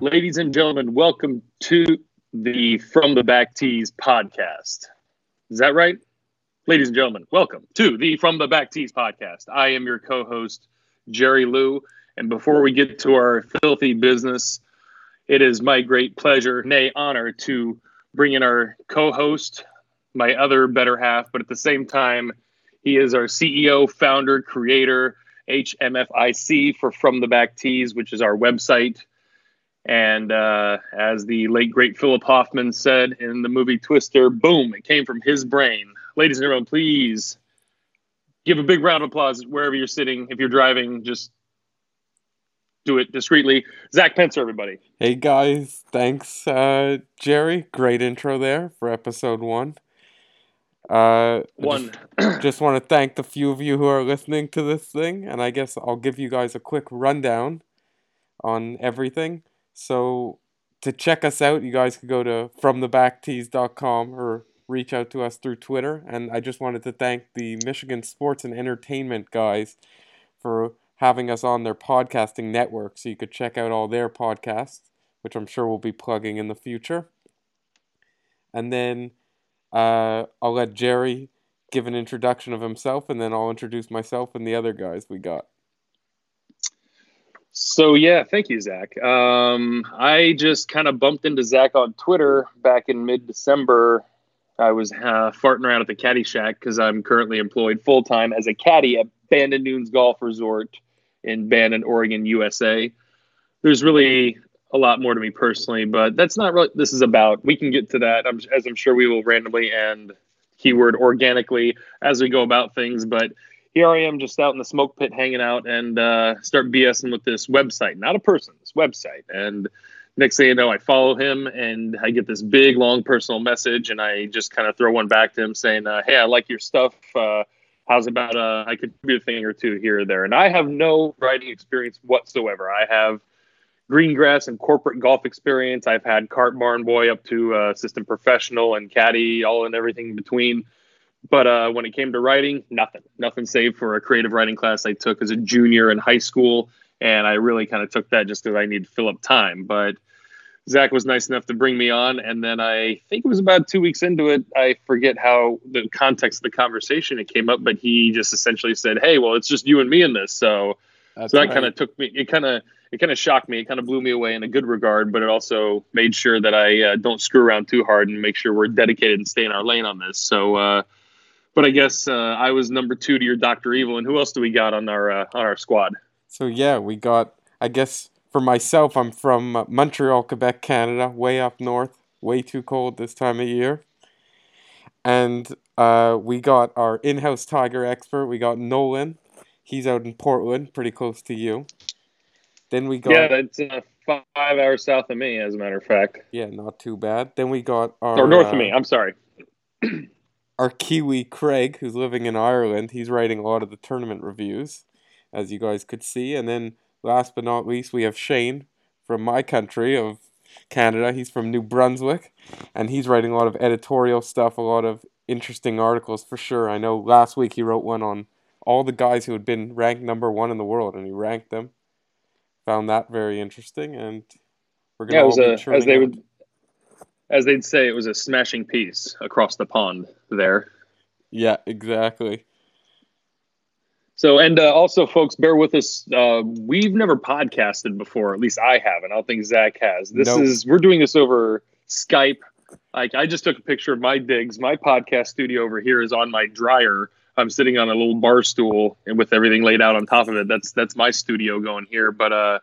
go. Ladies and gentlemen, welcome to the From the Back Tees podcast. Is that right? Ladies and gentlemen, welcome to the From the Back Tees podcast. I am your co-host, Jerry Liu. And before we get to our filthy business, it is my great pleasure, nay, honor, to bring in our co-host, my other better half, but at the same time, he is our CEO, founder, creator, HMFIC for From the Back Tees, which is our website. And as the late, great Philip Hoffman said in the movie Twister, boom, it came from his brain. Ladies and gentlemen, please give a big round of applause wherever you're sitting. If you're driving, just do it discreetly. Zach Pencer, everybody. Hey, guys. Thanks, Jerry. Great intro there for episode one. Just want to thank the few of you who are listening to this thing, and I guess I'll give you guys a quick rundown on everything. So to check us out, you guys can go to fromthebacktees.com or reach out to us through Twitter. And I just wanted to thank the Michigan Sports and Entertainment guys for having us on their podcasting network, so you could check out all their podcasts, which I'm sure we'll be plugging in the future. And then I'll let Jerry give an introduction of himself, and then I'll introduce myself and the other guys we got. So, yeah, thank you, Zach. I just kind of bumped into Zach on Twitter back in mid-December. I was farting around at the Caddy Shack because I'm currently employed full-time as a caddy at Bandon Dunes Golf Resort in Bandon, Oregon, USA. There's really a lot more to me personally, but that's not really this is about. We can get to that, as I'm sure we will randomly and keyword organically as we go about things. But here I am just out in the smoke pit hanging out and start BSing with this website. Not a person, this website. And next thing you know, I follow him and I get this big, long personal message, and I just kind of throw one back to him saying, hey, I like your stuff. How's about I could do a thing or two here or there? And I have no riding experience whatsoever. I have green grass and corporate golf experience. I've had cart barn boy up to assistant professional and caddy, all and everything in between. But when it came to writing, nothing save for a creative writing class I took as a junior in high school. And I really kind of took that just because I need to fill up time. But Zach was nice enough to bring me on. And then I think it was about 2 weeks into it. I forget how the context of the conversation it came up, but he just essentially said, hey, well, it's just you and me in this. So that kind of took me, it kind of shocked me. It kind of blew me away in a good regard, but it also made sure that I don't screw around too hard and make sure we're dedicated and stay in our lane on this. So, but I guess I was number two to your Dr. Evil. And who else do we got on our squad? So, yeah, we got, I guess for myself, I'm from Montreal, Quebec, Canada, way up north, way too cold this time of year. And we got our in-house Tiger expert. We got Nolan. He's out in Portland, pretty close to you. Then we got... Yeah, that's 5 hours south of me, as a matter of fact. Yeah, not too bad. Then we got our... Or north of me, I'm sorry. Our Kiwi Craig, who's living in Ireland. He's writing a lot of the tournament reviews, as you guys could see. And then, last but not least, we have Shane from my country of Canada. He's from New Brunswick, and he's writing a lot of editorial stuff, a lot of interesting articles for sure. I know last week he wrote one on all the guys who had been ranked number one in the world, and he ranked them. Found that very interesting, and we're going to as they'd say, it was a smashing piece across the pond there. Yeah, exactly. So, and also, folks, bear with us. We've never podcasted before, at least I haven't. I don't think Zach has. We're doing this over Skype. Like, I just took a picture of my digs. My podcast studio over here is on my dryer. I'm sitting on a little bar stool and with everything laid out on top of it. That's my studio going here. But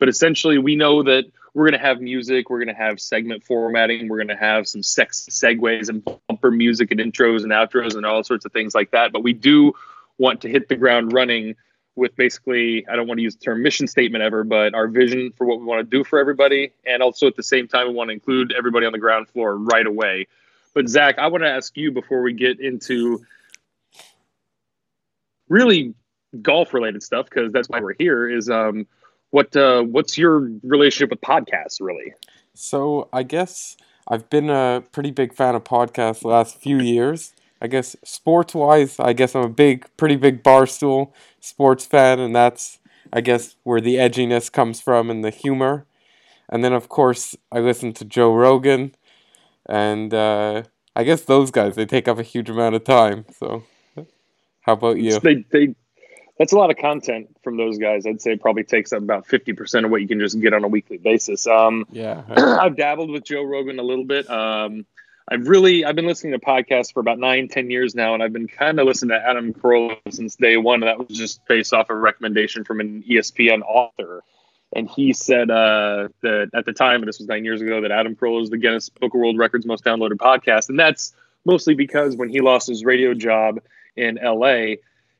essentially, we know that we're going to have music. We're going to have segment formatting. We're going to have some sexy segues and bumper music and intros and outros and all sorts of things like that. But we do want to hit the ground running with basically, I don't want to use the term mission statement ever, but our vision for what we want to do for everybody. And also at the same time, we want to include everybody on the ground floor right away. But Zach, I want to ask you before we get into really golf-related stuff, because that's why we're here, is what's your relationship with podcasts, really? So I guess I've been a pretty big fan of podcasts the last few years. I guess sports-wise, I guess I'm a pretty big Barstool sports fan, and that's, I guess, where the edginess comes from and the humor. And then, of course, I listen to Joe Rogan, and I guess those guys, they take up a huge amount of time. So how about you? That's a lot of content from those guys. I'd say it probably takes up about 50% of what you can just get on a weekly basis. Yeah, I've dabbled with Joe Rogan a little bit. I've been listening to podcasts for about 9-10 years now, and I've been kind of listening to Adam Carolla since day one. And that was just based off a recommendation from an ESPN author. And he said that at the time, and this was 9 years ago, that Adam Carolla is the Guinness Book of World Records most downloaded podcast. And that's mostly because when he lost his radio job in LA,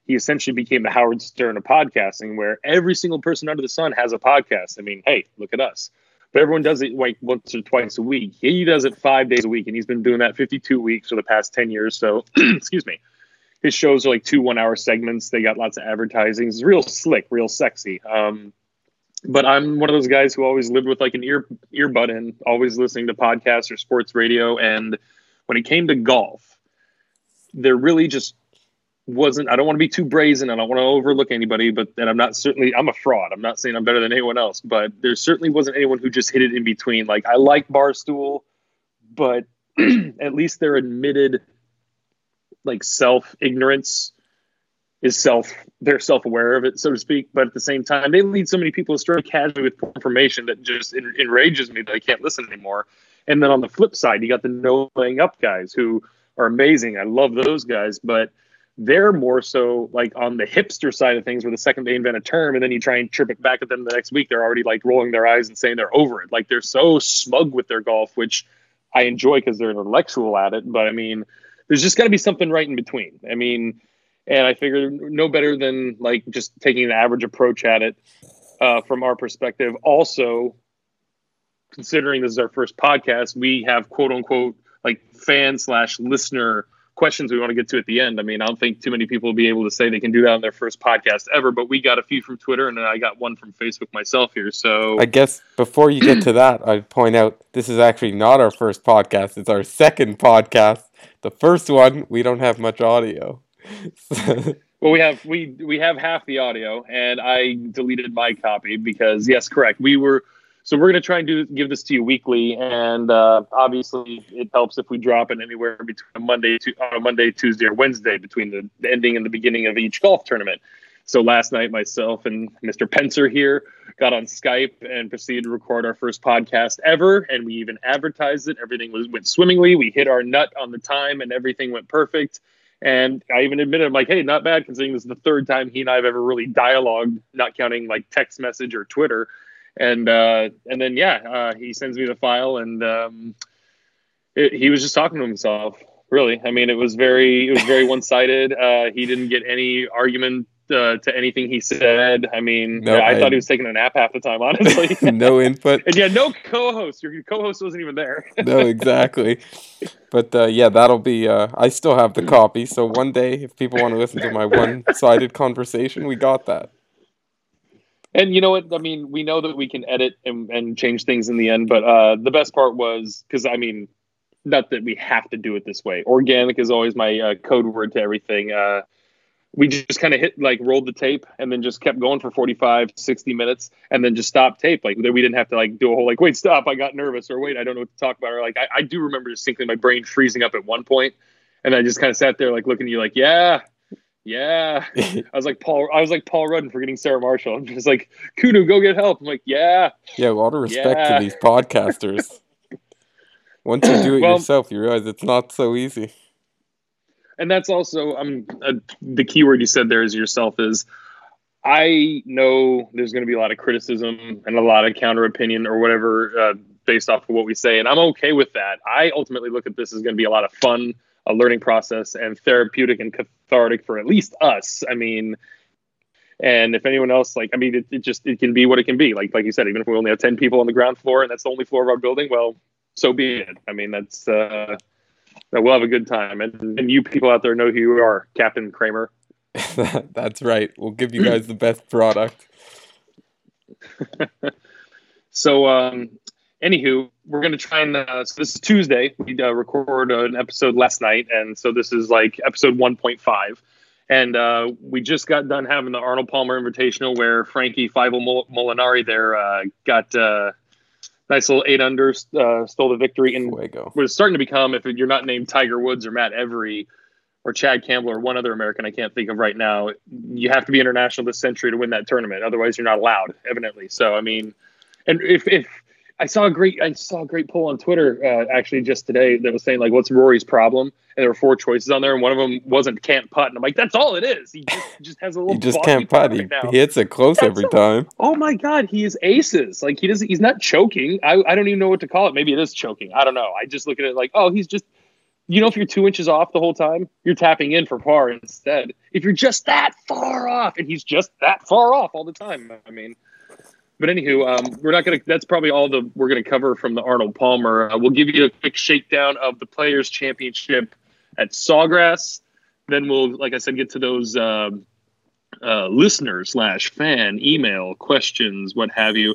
he essentially became the Howard Stern of podcasting, where every single person under the sun has a podcast. I mean, hey, look at us. But everyone does it like once or twice a week. He does it 5 days a week, and he's been doing that 52 weeks for the past 10 years. So, excuse me. His shows are like 2 one-hour segments. They got lots of advertising. It's real slick, real sexy. But I'm one of those guys who always lived with like an earbud in, always listening to podcasts or sports radio. And when it came to golf, there really just wasn't. I don't want to be too brazen. I don't want to overlook anybody. But I'm a fraud. I'm not saying I'm better than anyone else. But there certainly wasn't anyone who just hit it in between. Like, I like Barstool, but at least their admitted like self-ignorance is they're self-aware of it, so to speak. But at the same time, they lead so many people astray casually with information that just enrages me that I can't listen anymore. And then on the flip side, you got the No Laying Up guys, who are amazing. I love those guys, but they're more so like on the hipster side of things, where the second they invent a term and then you try and chirp it back at them the next week, they're already like rolling their eyes and saying they're over it. Like, they're so smug with their golf, which I enjoy because they're intellectual at it. But I mean, there's just got to be something right in between. I mean, and I figured no better than like just taking the average approach at it from our perspective. Also, considering this is our first podcast, we have quote unquote like fan/listener questions we want to get to at the end. I mean, I don't think too many people will be able to say they can do that on their first podcast ever, but we got a few from Twitter, and then I got one from Facebook myself here. So I guess before you get to that, I'd point out this is actually not our first podcast. It's our second podcast. The first one, we don't have much audio. Well, we have half the audio, and I deleted my copy because, yes, correct. We're going to try and give this to you weekly, and obviously it helps if we drop it anywhere between a Monday, Tuesday, or Wednesday between the ending and the beginning of each golf tournament. So last night, myself and Mr. Pencer here got on Skype and proceeded to record our first podcast ever, and we even advertised it. Everything went swimmingly. We hit our nut on the time, and everything went perfect. And I even admitted, I'm like, hey, not bad, considering this is the third time he and I have ever really dialogued, not counting like text message or Twitter. And then, he sends me the file, and he was just talking to himself, really. I mean, it was very one-sided. He didn't get any argument to anything he said. I mean, no, I thought he was taking a nap half the time, honestly. No input. And no co-host. Your co-host wasn't even there. No, exactly. But that'll be. I still have the copy, so one day, if people want to listen to my one-sided conversation, we got that. And you know what? I mean, we know that we can edit and change things in the end, but the best part was, because I mean, not that we have to do it this way. Organic is always my code word to everything. We just kind of rolled the tape and then just kept going for 45, 60 minutes and then just stopped tape. Like, we didn't have to like do a whole like, wait, stop, I got nervous, or wait, I don't know what to talk about. Or like, I do remember distinctly my brain freezing up at one point, and I just kind of sat there like looking at you like, yeah. I was like Paul Rudd forgetting Sarah Marshall. I'm just like, Kudu, go get help. I'm like, yeah. Yeah, a lot of respect to these podcasters. Once you do it yourself, you realize it's not so easy. And that's also, the key word you said there is yourself. Is I know there's going to be a lot of criticism and a lot of counter opinion or whatever based off of what we say, and I'm okay with that. I ultimately look at this as going to be a lot of fun, a learning process, and therapeutic and cathartic for at least us. I mean, and if anyone else, like, I mean, it can be what it can be. Like you said, even if we only have 10 people on the ground floor and that's the only floor of our building, well, so be it. I mean, that's... we'll have a good time, and you people out there know who you are, Captain Kramer. That's right. We'll give you guys the best product. So, anywho, we're going to try and... so this is Tuesday. We record an episode last night, and so this is like episode 1.5. And we just got done having the Arnold Palmer Invitational, where Frankie Fivel Molinari there got... nice little 8-under, stole the victory. And what it's starting to become, if you're not named Tiger Woods or Matt Every or Chad Campbell or one other American I can't think of right now, you have to be international this century to win that tournament. Otherwise, you're not allowed, evidently. So, I mean, and if I saw a great poll on Twitter actually just today that was saying, like, what's Rory's problem? And there were four choices on there, and one of them wasn't can't putt. And I'm like, that's all it is. He just has a little he just can't putt. He hits it close every time. Oh, my God. He is aces. Like, he's not choking. I don't even know what to call it. Maybe it is choking. I don't know. I just look at it like, oh, he's just – you know, if you're 2 inches off the whole time, you're tapping in for par instead. If you're just that far off, and he's just that far off all the time, I mean. But anywho, we're not going to – that's probably all we're going to cover from the Arnold Palmer. We'll give you a quick shakedown of the Players' Championship at Sawgrass. Then we'll, like I said, get to those listener/fan email questions, what have you.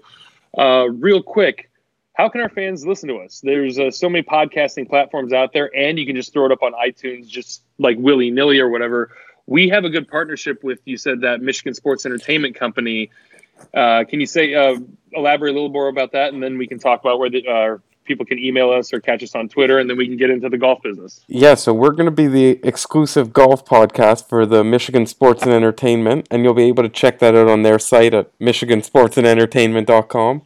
Real quick. How can our fans listen to us? There's so many podcasting platforms out there, and you can just throw it up on iTunes just like willy-nilly or whatever. We have a good partnership with, you said, that Michigan Sports Entertainment Company. Can you say elaborate a little more about that, and then we can talk about where the people can email us or catch us on Twitter, and then we can get into the golf business. Yeah, so we're going to be the exclusive golf podcast for the Michigan Sports and Entertainment, and you'll be able to check that out on their site at michigansportsandentertainment.com.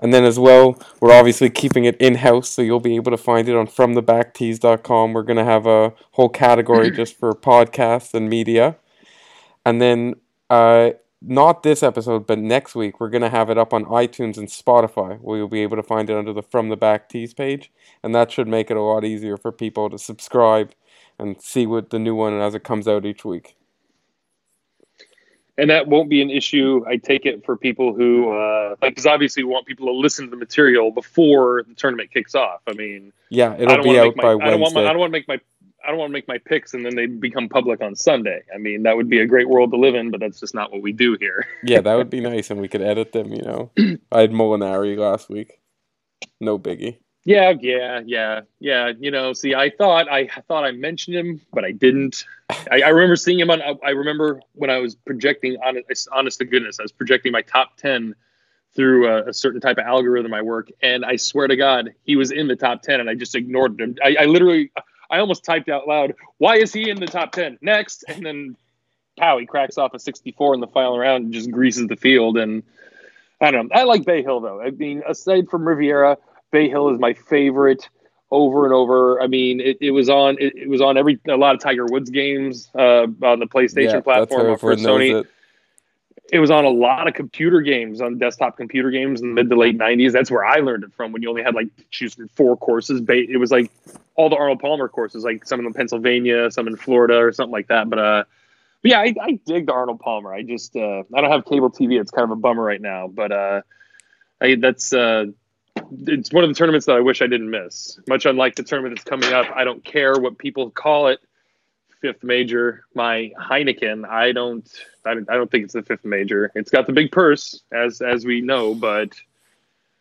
And then as well, we're obviously keeping it in-house, so you'll be able to find it on fromthebacktees.com. We're going to have a whole category just for podcasts and media. And then, not this episode, but next week, we're going to have it up on iTunes and Spotify, where you'll be able to find it under the From the Back Tees page. And that should make it a lot easier for people to subscribe and see what the new one as it comes out each week. And that won't be an issue, I take it, for people who, because obviously we want people to listen to the material before the tournament kicks off. I mean, yeah, it'll be out by Wednesday. I don't want to make my picks and then they become public on Sunday. I mean, that would be a great world to live in, but that's just not what we do here. Yeah, that would be nice, and we could edit them. You know, I had Molinari last week, no biggie. Yeah. You know, see, I thought I mentioned him, but I didn't. I remember seeing him on. I remember when I was projecting. Honest to goodness, I was projecting my top 10 through a certain type of algorithm I work, and I swear to God, he was in the top 10, and I just ignored him. I almost typed out loud, "Why is he in the top 10?" Next, and then, pow! He cracks off a 64 in the final round and just greases the field. And I don't know. I like Bay Hill though. I mean, aside from Riviera, Bay Hill is my favorite over and over. I mean, it was on a lot of Tiger Woods games on the PlayStation platform for Sony. It was on a lot of computer games, on desktop computer games in the mid to late 90s. That's where I learned it from, when you only had like choose 4 courses. It was like all the Arnold Palmer courses, like some in Pennsylvania, some in Florida or something like that. But yeah, I dig the Arnold Palmer. I just I don't have cable TV. It's kind of a bummer right now. But it's one of the tournaments that I wish I didn't miss. Much unlike the tournament that's coming up, I don't care what people call it, fifth major. My Heineken, I don't think it's the fifth major. It's got the big purse, as we know, but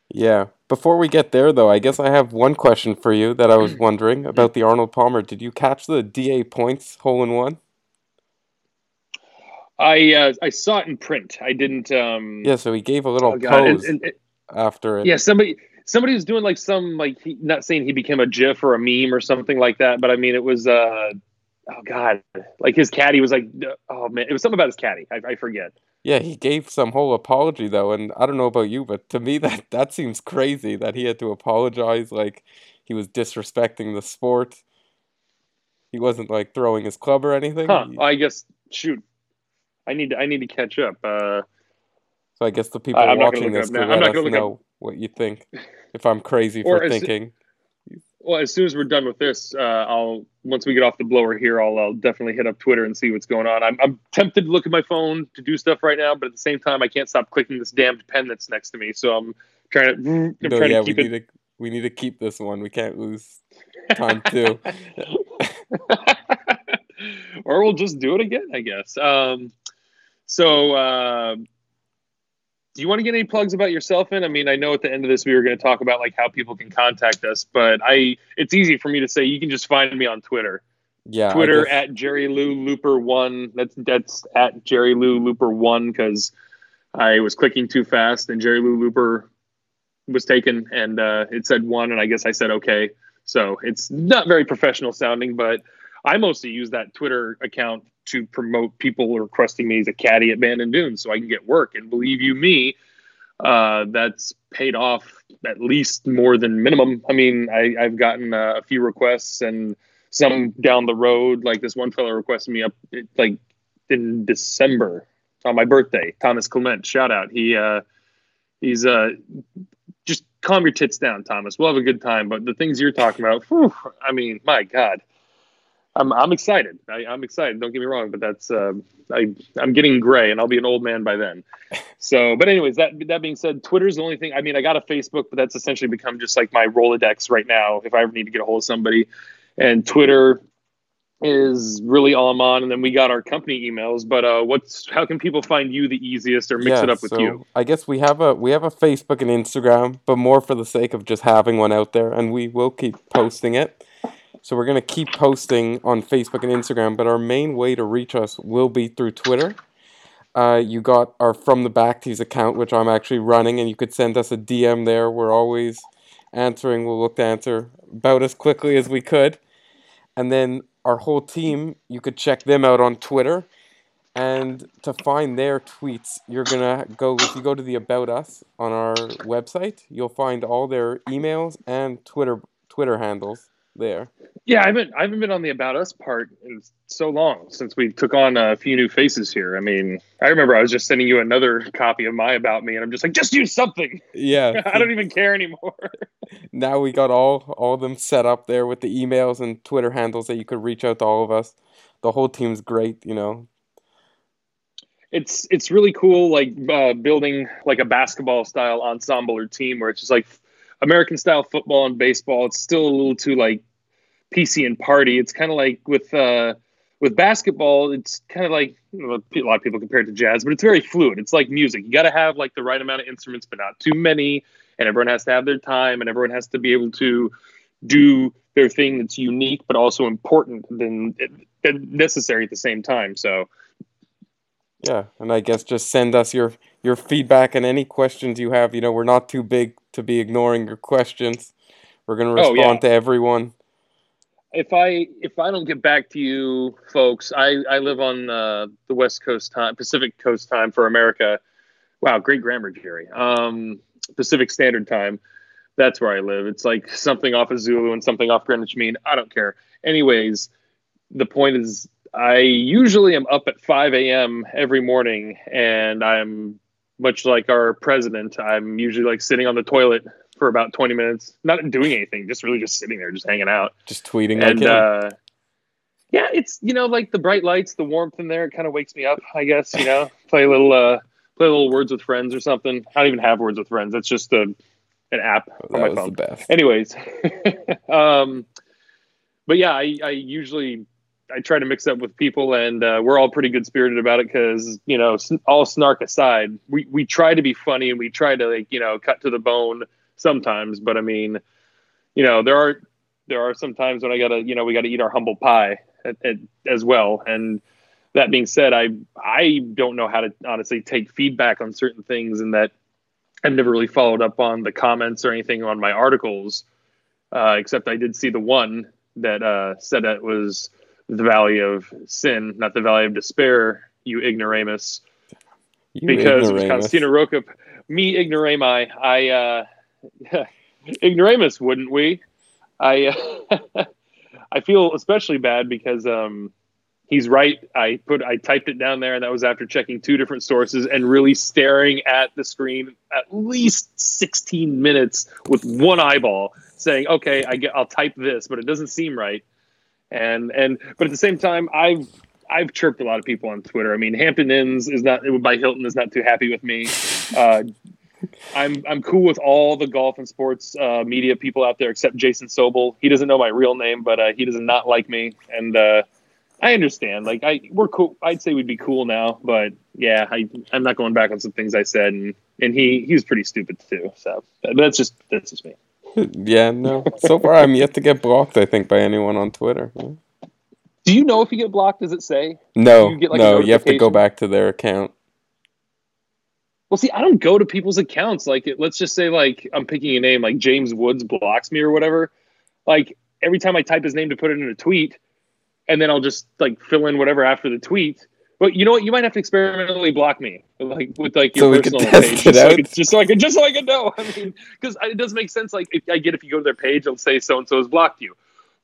yeah. Before we get there, though, I guess I have one question for you that I was wondering about the Arnold Palmer. Did you catch the DA Points hole-in-one? I saw it in print. I didn't. Yeah, so he gave a little pose after it. Yeah, somebody was doing like some, like, he, not saying he became a GIF or a meme or something like that, but I mean, it was like his caddy was like, oh man, it was something about his caddy. I forget. Yeah, he gave some whole apology though, and I don't know about you, but to me that seems crazy that he had to apologize, like he was disrespecting the sport. He wasn't like throwing his club or anything. Huh, I guess, shoot, I need to catch up. So I guess the people watching this can let us know what you think, if I'm crazy for thinking. Well, as soon as we're done with this, once we get off the blower here, I'll definitely hit up Twitter and see what's going on. I'm tempted to look at my phone to do stuff right now, but at the same time, I can't stop clicking this damned pen that's next to me. So I'm trying to keep it. We need to keep this one. We can't lose time too. Or we'll just do it again, I guess. Do you want to get any plugs about yourself in? I mean, I know at the end of this, we were going to talk about like how people can contact us, but it's easy for me to say, you can just find me on Twitter. Yeah. Twitter at JerryLouLooper1. That's at JerryLouLooper1. Cause I was clicking too fast, and JerryLouLooper was taken, and it said one, and I guess I said okay. So it's not very professional sounding, but I mostly use that Twitter account to promote people requesting me as a caddy at Bandon Dunes so I can get work. And believe you me, that's paid off at least more than minimum. I mean, I've gotten a few requests, and some down the road, like this one fellow requested me up like in December on my birthday, Thomas Clement, shout out. He's just calm your tits down, Thomas. We'll have a good time. But the things you're talking about, whew, I mean, my God, I'm excited. I'm excited. Don't get me wrong, but that's I'm getting gray, and I'll be an old man by then. So, but anyways, that being said, Twitter's the only thing. I mean, I got a Facebook, but that's essentially become just like my Rolodex right now. If I ever need to get a hold of somebody, and Twitter is really all I'm on. And then we got our company emails, but how can people find you the easiest or mix it up with you? I guess we have a Facebook and Instagram, but more for the sake of just having one out there, and we will keep posting it. So we're going to keep posting on Facebook and Instagram, but our main way to reach us will be through Twitter. You got our From the Backtees account, which I'm actually running, and you could send us a DM there. We're always answering. We'll look to answer about as quickly as we could. And then our whole team, you could check them out on Twitter. And to find their tweets, you're going to go, if you go to the About Us on our website, you'll find all their emails and Twitter handles there. Yeah, I haven't been on the About Us part in so long, since we took on a few new faces here. I mean, I remember I was just sending you another copy of my About Me, and I'm just like, just use something. Yeah. I don't even care anymore. Now we got all of them set up there with the emails and Twitter handles that you could reach out to all of us. The whole team's great, you know. It's really cool, like building like a basketball style ensemble or team, where it's just like American style football and baseball. It's still a little too like PC and party. It's kind of like with basketball, it's kind of like, you know, a lot of people compare it to jazz, but it's very fluid. It's like music. You got to have like the right amount of instruments, but not too many. And everyone has to have their time, and everyone has to be able to do their thing that's unique, but also important and necessary at the same time. So, yeah. And I guess just send us your feedback and any questions you have. You know, we're not too big to be ignoring your questions. We're going to respond to everyone. If I don't get back to you folks, I live on the West Coast time, Pacific Coast time for America. Wow, great grammar, Jerry. Pacific Standard Time. That's where I live. It's like something off of Zulu and something off Greenwich Mean. I don't care. Anyways, the point is I usually am up at 5 a.m. every morning, and I'm much like our president. I'm usually like sitting on the toilet for about 20 minutes, not doing anything, just sitting there, just hanging out. Just tweeting. And yeah, it's, you know, like the bright lights, the warmth in there, it kind of wakes me up, I guess, you know. Play a little Words with Friends or something. I don't even have Words with Friends. That's just an app on my phone. The best. Anyways. But yeah, I usually try to mix up with people, and we're all pretty good-spirited about it because, you know, all snark aside, we try to be funny, and we try to, like, you know, cut to the bone sometimes. But I mean, you know, there are some times when I gotta, you know, we gotta eat our humble pie as well. And that being said, I don't know how to honestly take feedback on certain things, and that I've never really followed up on the comments or anything on my articles, except I did see the one that said that it was the valley of sin, not the valley of despair, you ignoramus. You because ignoramus. Constantino Rocca, me ignorami, ignoramus, wouldn't we? I feel especially bad because he's right. I typed it down there, and that was after checking two different sources and really staring at the screen at least 16 minutes with one eyeball, saying, "Okay, I'll type this, but it doesn't seem right." But at the same time, I've chirped a lot of people on Twitter. I mean, Hampton Inns by Hilton is not too happy with me. I'm cool with all the golf and sports media people out there except Jason Sobel. He doesn't know my real name, but he does not like me, and I understand. Like we're cool. I'd say we'd be cool now, but yeah, I'm not going back on some things I said, and he was pretty stupid too. So that's just me. Yeah, no. So far, I'm yet to get blocked, I think, by anyone on Twitter. Do you know if you get blocked? Does it say? No, you have to go back to their account. Well, see, I don't go to people's accounts. Like, let's just say, like, I'm picking a name, like James Woods blocks me or whatever. Like, every time I type his name to put it in a tweet, and then I'll just, like, fill in whatever after the tweet. But you know what? You might have to experimentally block me, like, with, like, your personal page. Just so I can know. I mean, because it does make sense. Like, if you go to their page, it'll say so-and-so has blocked you.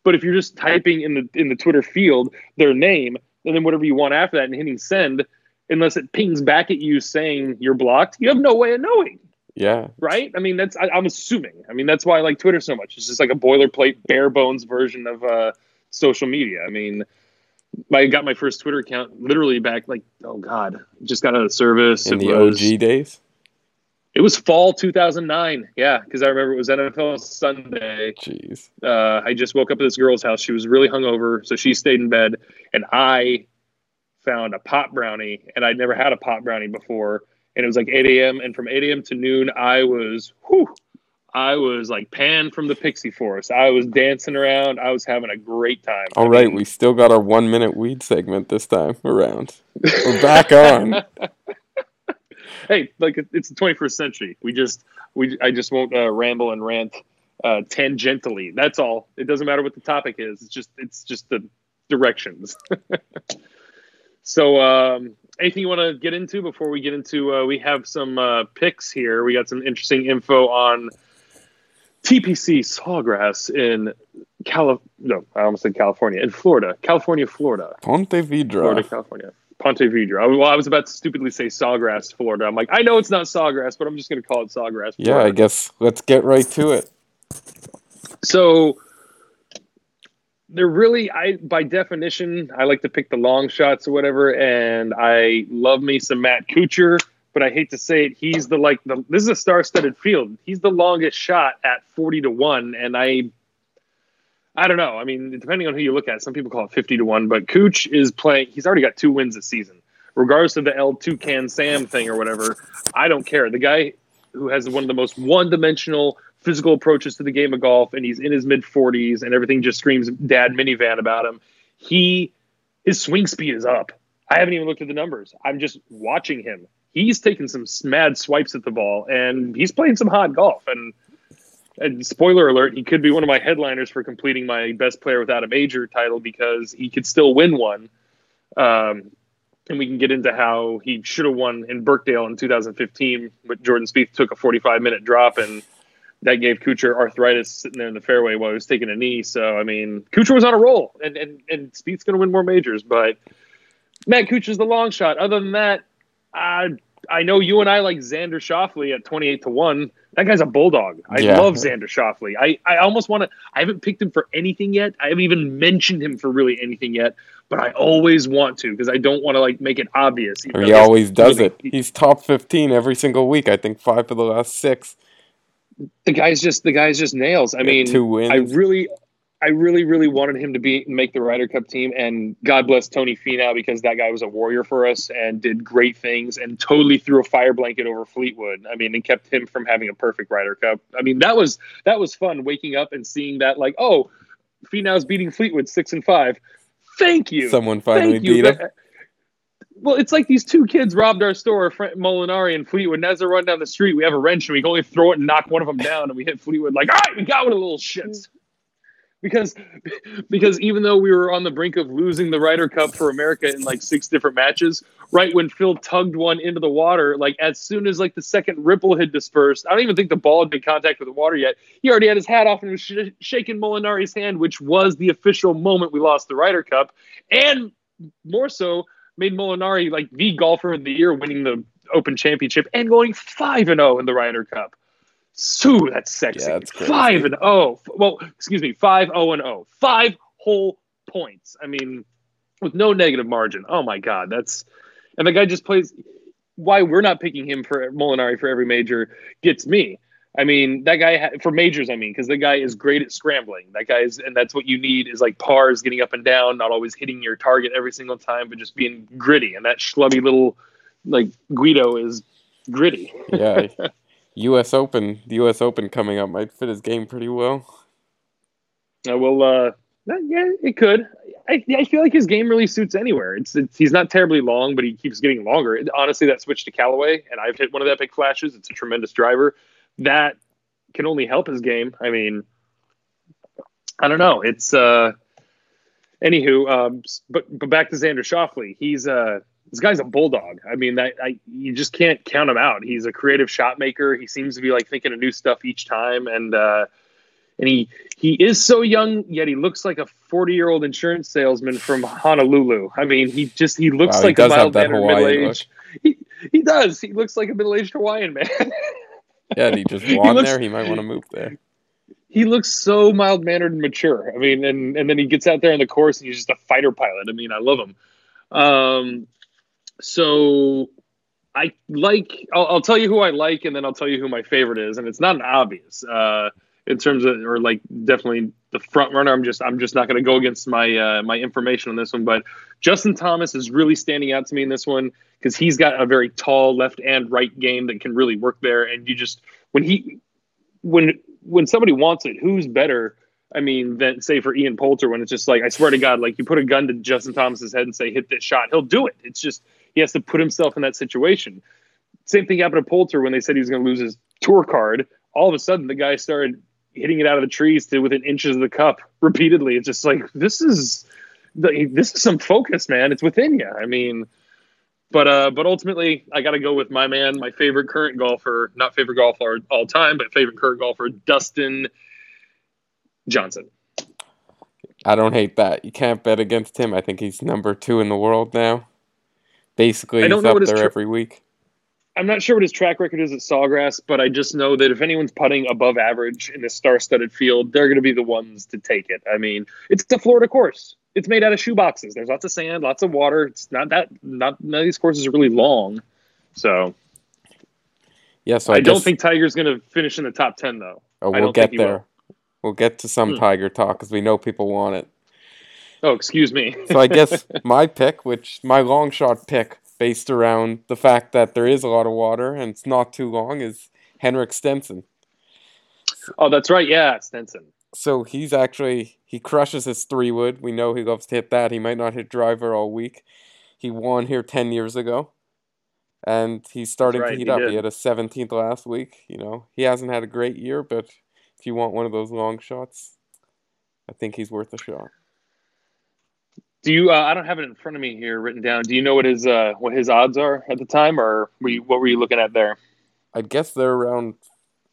But if you're just typing in the Twitter field their name, and then whatever you want after that and hitting send, unless it pings back at you saying you're blocked, you have no way of knowing. Yeah. Right? I mean, I'm assuming. I mean, that's why I like Twitter so much. It's just like a boilerplate, bare bones version of social media. I mean, I got my first Twitter account literally back like, oh God, just got out of service. In the OG days? It was fall 2009. Yeah, because I remember it was NFL Sunday. Jeez. I just woke up at this girl's house. She was really hungover, so she stayed in bed, and I found a pot brownie, and I'd never had a pot brownie before. And it was like 8 a.m. And from 8 a.m. to noon, I was like pan from the pixie forest. I was dancing around. I was having a great time. All right, we still got our 1 minute weed segment this time around. We're back on. Hey, like it's the 21st century. I just won't ramble and rant tangentially. That's all. It doesn't matter what the topic is. It's just the directions. So, anything you want to get into before we get into, we have some picks here. We got some interesting info on TPC Sawgrass in Florida. Ponte Vedra. Florida, California. Ponte Vedra. Well, I was about to stupidly say Sawgrass, Florida. I'm like, I know it's not Sawgrass, but I'm just going to call it Sawgrass, Florida. Yeah, I guess let's get right to it. So... they're really, by definition, I like to pick the long shots or whatever, and I love me some Matt Kuchar, but I hate to say it, he's this is a star-studded field. He's the longest shot at 40-1, and I don't know. I mean, depending on who you look at, some people call it 50-1, but Kuch is playing, he's already got 2 wins this season. Regardless of the El Toucan Sam thing or whatever, I don't care. The guy who has one of the most one-dimensional physical approaches to the game of golf, and he's in his mid-40s, and everything just screams dad minivan about him. His swing speed is up. I haven't even looked at the numbers. I'm just watching him. He's taking some mad swipes at the ball, and he's playing some hot golf. And spoiler alert, he could be one of my headliners for completing my best player without a major title because he could still win one. And we can get into how he should have won in Birkdale in 2015, but Jordan Spieth took a 45-minute drop, and that gave Kuchar arthritis sitting there in the fairway while he was taking a knee. So, I mean, Kuchar was on a roll, and Spieth's going to win more majors. But Matt Kuchar's the long shot. Other than that, I know you and I like Xander Schauffele at 28-1. That guy's a bulldog. I love Xander Schauffele. I almost want to – I haven't picked him for anything yet. I haven't even mentioned him for really anything yet. But I always want to because I don't want to, like, make it obvious. He always does it. He's top 15 every single week. I think 5 for the last 6. The guy's just nails. I mean, 2 wins. I really wanted him to make the Ryder Cup team, and God bless Tony Finau because that guy was a warrior for us and did great things and totally threw a fire blanket over Fleetwood. I mean, and kept him from having a perfect Ryder Cup. I mean, that was fun waking up and seeing that, like, oh, Finau's beating Fleetwood 6-5. Thank you. Someone finally beat him. Well, it's like these 2 kids robbed our store, Frank Molinari and Fleetwood. And as they're running down the street, we have a wrench, and we can only throw it and knock one of them down, and we hit Fleetwood like, all right, we got one of the little shits. Because even though we were on the brink of losing the Ryder Cup for America in, like, 6 different matches, right when Phil tugged one into the water, like, as soon as, like, the second ripple had dispersed, I don't even think the ball had made contact with the water yet. He already had his hat off and was shaking Molinari's hand, which was the official moment we lost the Ryder Cup. And more so... made Molinari like the golfer of the year, winning the Open Championship and going 5-0 in the Ryder Cup. So that's sexy. Yeah, that's 5-0. Well, excuse me, 5-0-0. 5 whole points. I mean, with no negative margin. Oh my God, and the guy just plays. Why we're not picking him for Molinari for every major gets me. I mean, that guy for majors. I mean, because the guy is great at scrambling. And that's what you need is like pars, getting up and down, not always hitting your target every single time, but just being gritty. And that schlubby little, like, Guido is gritty. Yeah, the U.S. Open coming up might fit his game pretty well. I will. Yeah, it could. I feel like his game really suits anywhere. It's he's not terribly long, but he keeps getting longer. Honestly, that switch to Callaway, and I've hit one of that big flashes. It's a tremendous driver. That can only help his game. I mean, I don't know. It's anywho. But back to Xander Schauffele. This guy's a bulldog. I mean, you just can't count him out. He's a creative shot maker. He seems to be like thinking of new stuff each time, and he is so young, yet he looks like a 40-year-old insurance salesman from Honolulu. I mean, he looks like a mild-mannered middle-aged. He does. He looks like a middle-aged Hawaiian man. Yeah, and he just won there. He might want to move there. He looks so mild-mannered and mature. I mean, and then he gets out there on the course, and he's just a fighter pilot. I mean, I love him. So I like. I'll tell you who I like, and then I'll tell you who my favorite is. And it's not an obvious. In terms of, or like definitely the front runner, I'm just not going to go against my my information on this one. But Justin Thomas is really standing out to me in this one because he's got a very tall left and right game that can really work there. And you just when somebody wants it, who's better? I mean, than say for Ian Poulter when it's just like I swear to God, like you put a gun to Justin Thomas's head and say hit this shot, he'll do it. It's just he has to put himself in that situation. Same thing happened to Poulter when they said he was going to lose his tour card. All of a sudden, the guy started hitting it out of the trees to within inches of the cup repeatedly. It's just like, this is some focus, man. It's within you. I mean, but ultimately I got to go with my man, my favorite current golfer, not favorite golfer all time, but favorite current golfer, Dustin Johnson. I don't hate that. You can't bet against him. I think he's number 2 in the world now. Basically, he's up there every week. I'm not sure what his track record is at Sawgrass, but I just know that if anyone's putting above average in this star-studded field, they're going to be the ones to take it. I mean, it's the Florida course. It's made out of shoe boxes. There's lots of sand, lots of water. It's not that none of these courses are really long. So, yeah, so I don't think Tiger's going to finish in the top 10, though. Oh, we'll get there. We'll get to some Tiger talk because we know people want it. Oh, excuse me. So I guess my pick, my long shot pick, based around the fact that there is a lot of water and it's not too long, is Henrik Stenson. Oh, that's right. Yeah, Stenson. So he crushes his 3-wood. We know he loves to hit that. He might not hit driver all week. He won here 10 years ago, and he's starting to heat up. He had a 17th last week. You know, he hasn't had a great year, but if you want one of those long shots, I think he's worth a shot. Do you? I don't have it in front of me here written down. Do you know what his odds are at the time, or what were you looking at there? I guess they're around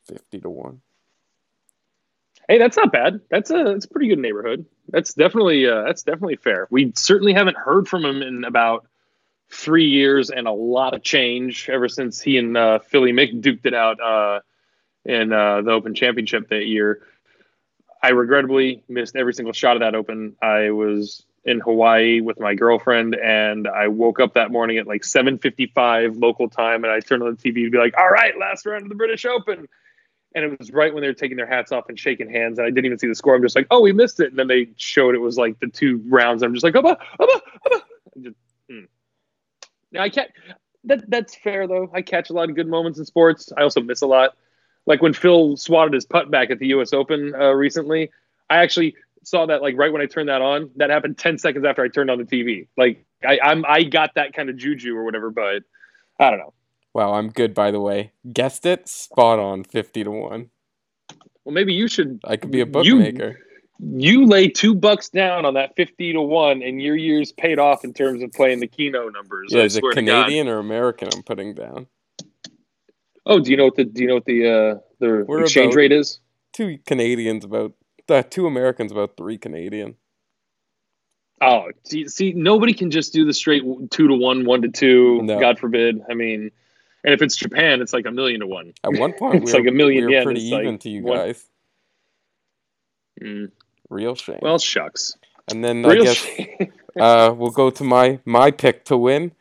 50 to 1. Hey, that's not bad. That's a pretty good neighborhood. That's definitely fair. We certainly haven't heard from him in about 3 years and a lot of change ever since he and Philly Mick duked it out in the Open Championship that year. I regrettably missed every single shot of that Open. I was in Hawaii with my girlfriend, and I woke up that morning at like 7:55 local time, and I turned on the TV to be like, all right, last round of the British Open. And it was right when they were taking their hats off and shaking hands, and I didn't even see the score. I'm just like, oh, we missed it. And then they showed it was like the 2 rounds. I'm just like, Oba. Now I can't. That's fair, though. I catch a lot of good moments in sports. I also miss a lot. Like when Phil swatted his putt back at the U.S. Open recently, I actually saw that like right when I turned that on. That happened 10 seconds after I turned on the TV. Like I got that kind of juju or whatever, but I don't know. Wow, I'm good, by the way. Guessed it, spot on, 50 to 1. Well, maybe you should. I could be a bookmaker. You lay $2 down on that 50 to 1, and your year's paid off in terms of playing the Keno numbers. Yeah, is it Canadian or American I'm putting down? Oh, do you know what the we're exchange rate is? Two Americans about 3 Canadian. Oh, see, nobody can just do the straight 2 to 1, 1 to 2. No. God forbid. I mean, and if it's Japan, it's like 1,000,000 to 1. At one point, it's like $1 million yen. Pretty it's even like to you guys. Real shame. Well, shucks. And then I guess we'll go to my pick to win.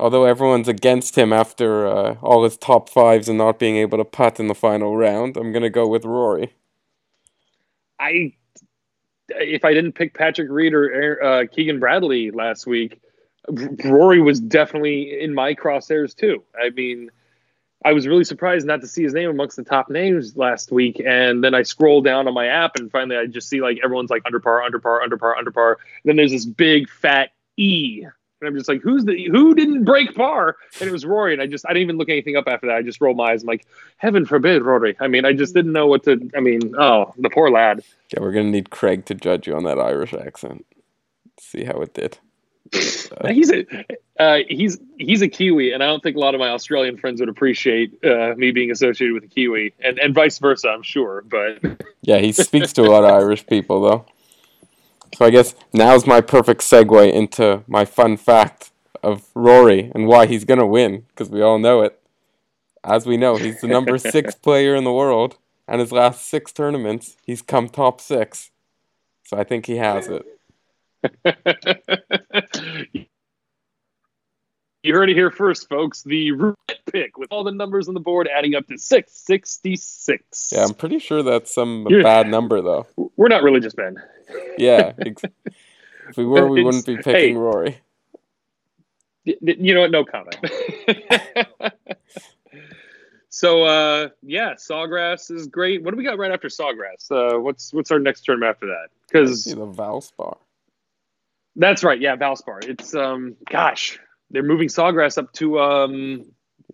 Although everyone's against him after all his top 5s and not being able to putt in the final round, I'm gonna go with Rory. If I didn't pick Patrick Reed or Keegan Bradley last week, Rory was definitely in my crosshairs too. I mean, I was really surprised not to see his name amongst the top names last week. And then I scroll down on my app and finally I just see like everyone's like under par, under par, under par, under par. And then there's this big fat E. And I'm just like, who didn't break par? And it was Rory. And I didn't even look anything up after that. I just rolled my eyes. I'm like, heaven forbid, Rory. I mean, I just didn't know what to, oh, the poor lad. Yeah, we're going to need Craig to judge you on that Irish accent. See how it did. He's a Kiwi, and I don't think a lot of my Australian friends would appreciate me being associated with a Kiwi, and vice versa, I'm sure. But yeah, he speaks to a lot of Irish people, though. So I guess now's my perfect segue into my fun fact of Rory and why he's going to win, because we all know it. As we know, he's the number 6 player in the world, and his last 6 tournaments, he's come top 6. So I think he has it. You heard it here first, folks. The roulette pick with all the numbers on the board adding up to 666. Yeah, I'm pretty sure that's a bad number, though. We're not religious, Ben. Yeah. If we were, we wouldn't be picking Rory. You know what? No comment. So, yeah, Sawgrass is great. What do we got right after Sawgrass? What's our next tournament after that? Because the Valspar. That's right. Yeah, Valspar. It's, gosh, they're moving Sawgrass up to,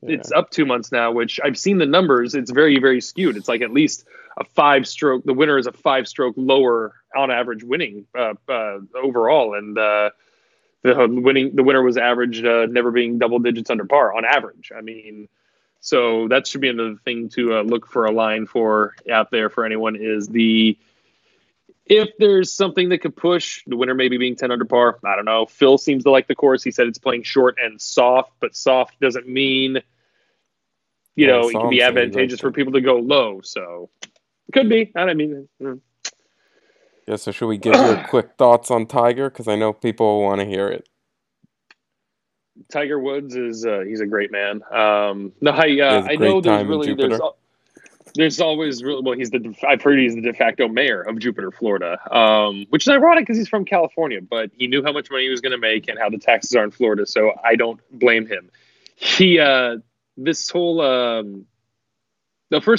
it's up 2 months now, which I've seen the numbers. It's very, very skewed. It's like at least a 5-stroke. The winner is a 5-stroke lower on average winning overall. And the winner was averaged never being double digits under par on average. I mean, so that should be another thing to look for a line for out there for anyone is the... If there's something that could push, the winner maybe being 10 under par, I don't know. Phil seems to like the course. He said it's playing short and soft, but soft doesn't mean, it can be advantageous for people to go low. So it could be. I don't mean. Yeah, so should we give your quick thoughts on Tiger? Because I know people want to hear it. Tiger Woods is he's a great man. I know there's really... There's always really well. I've heard he's the de facto mayor of Jupiter, Florida, which is ironic because he's from California. But he knew how much money he was going to make and how the taxes are in Florida, so I don't blame him. He first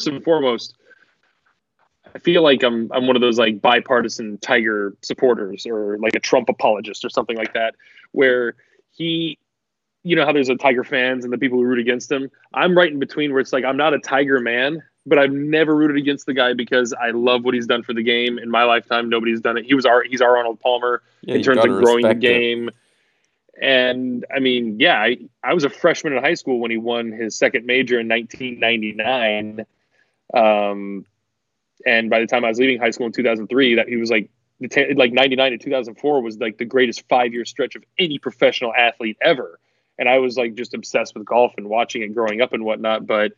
and foremost, I feel like I'm one of those like bipartisan Tiger supporters or like a Trump apologist or something like that, where he. You know how there's the Tiger fans and the people who root against him. I'm right in between where it's like I'm not a Tiger man, but I've never rooted against the guy because I love what he's done for the game. In my lifetime, nobody's done it. He's our Arnold Palmer in terms of growing the game. And, I mean, yeah, I was a freshman in high school when he won his second major in 1999. And by the time I was leaving high school in 2003, that he was like 99 to 2004 was like the greatest 5-year stretch of any professional athlete ever. And I was like just obsessed with golf and watching it growing up and whatnot. But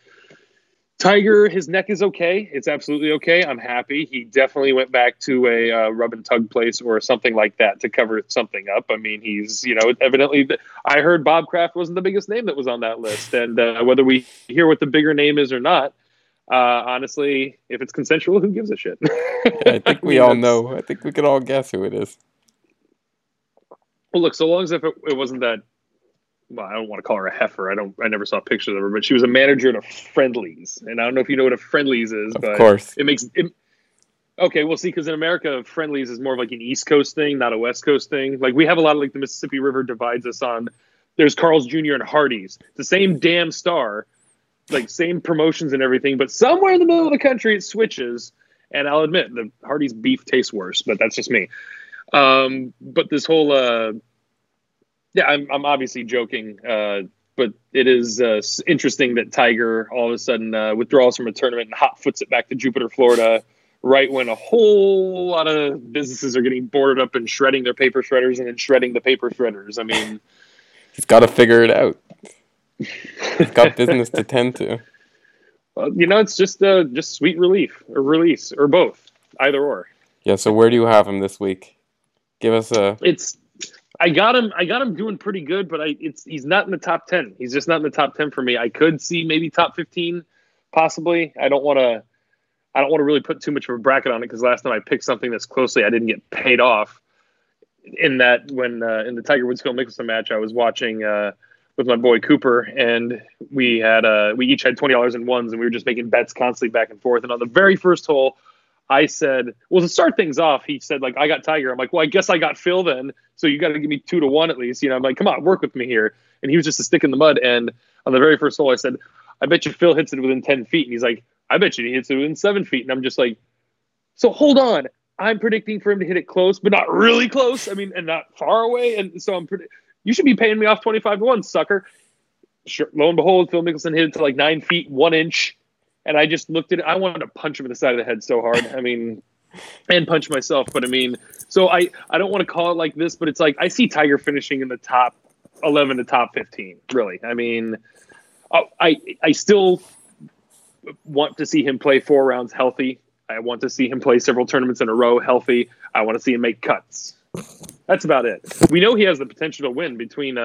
Tiger, his neck is okay. It's absolutely okay. I'm happy. He definitely went back to a rub and tug place or something like that to cover something up. I mean, he's, evidently I heard Bob Kraft wasn't the biggest name that was on that list. And whether we hear what the bigger name is or not, honestly, if it's consensual, who gives a shit? I think we all know. I think we could all guess who it is. Well, look, so long as if it wasn't that. Well, I don't want to call her a heifer. I never saw pictures of her, but she was a manager at a Friendlies. And I don't know if you know what a Friendlies is, but of course. Okay, well, see, because in America, Friendlies is more of like an East Coast thing, not a West Coast thing. Like we have a lot of like the Mississippi River divides us on. There's Carl's Jr. and Hardee's. The same damn star, like same promotions and everything, but somewhere in the middle of the country it switches. And I'll admit, the Hardee's beef tastes worse, but that's just me. But this whole... Yeah, I'm obviously joking, but it is interesting that Tiger all of a sudden withdraws from a tournament and hot-foots it back to Jupiter, Florida, right when a whole lot of businesses are getting boarded up and shredding their paper shredders and then shredding the paper shredders. I mean... He's got to figure it out. He's got business to tend to. Well, it's just sweet relief or release or both, either or. Yeah, so where do you have him this week? Give us a... I got him doing pretty good, but he's not in the top 10. He's just not in the top 10 for me. I could see maybe top 15, possibly. I don't want to really put too much of a bracket on it because last time I picked something that's closely, I didn't get paid off. In that, when in the Tiger Woods Phil Mickelson match, I was watching with my boy Cooper, and we had we each had $20 in ones, and we were just making bets constantly back and forth. And on the very first hole, I said, well, to start things off, he said, like, I got Tiger. I'm like, well, I guess I got Phil then, so you got to give me 2 to 1 at least. You know, I'm like, come on, work with me here. And he was just a stick in the mud. And on the very first hole, I said, I bet you Phil hits it within 10 feet. And he's like, I bet you he hits it within 7 feet. And I'm just like, so hold on. I'm predicting for him to hit it close, but not really close. I mean, and not far away. And so you should be paying me off 25 to 1, sucker. Sure, lo and behold, Phil Mickelson hit it to like 9 feet, 1 inch. And I just looked at it. I wanted to punch him in the side of the head so hard. I mean, and punch myself. But I mean, so I don't want to call it like this, but it's like, I see Tiger finishing in the top 11 to top 15, really. I mean, I still want to see him play 4 rounds healthy. I want to see him play several tournaments in a row healthy. I want to see him make cuts. That's about it. We know he has the potential to win between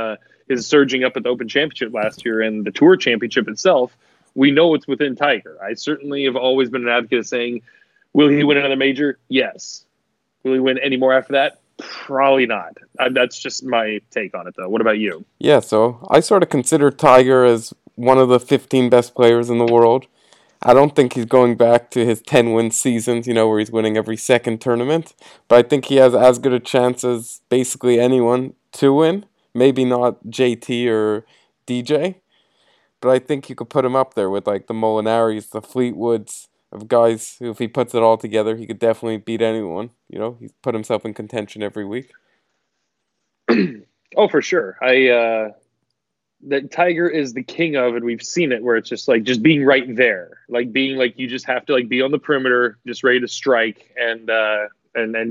his surging up at the Open Championship last year and the Tour Championship itself. We know it's within Tiger. I certainly have always been an advocate of saying, will he win another major? Yes. Will he win any more after that? Probably not. That's just my take on it, though. What about you? Yeah, so I sort of consider Tiger as one of the 15 best players in the world. I don't think he's going back to his 10-win seasons, you know, where he's winning every second tournament. But I think he has as good a chance as basically anyone to win. Maybe not JT or DJ. But I think you could put him up there with, like, the Molinari's, the Fleetwoods, of guys who, if he puts it all together, he could definitely beat anyone. You know, he's put himself in contention every week. Oh, for sure. That Tiger is the king of, and we've seen it, where it's just like just being right there, like being like you just have to like be on the perimeter, just ready to strike, and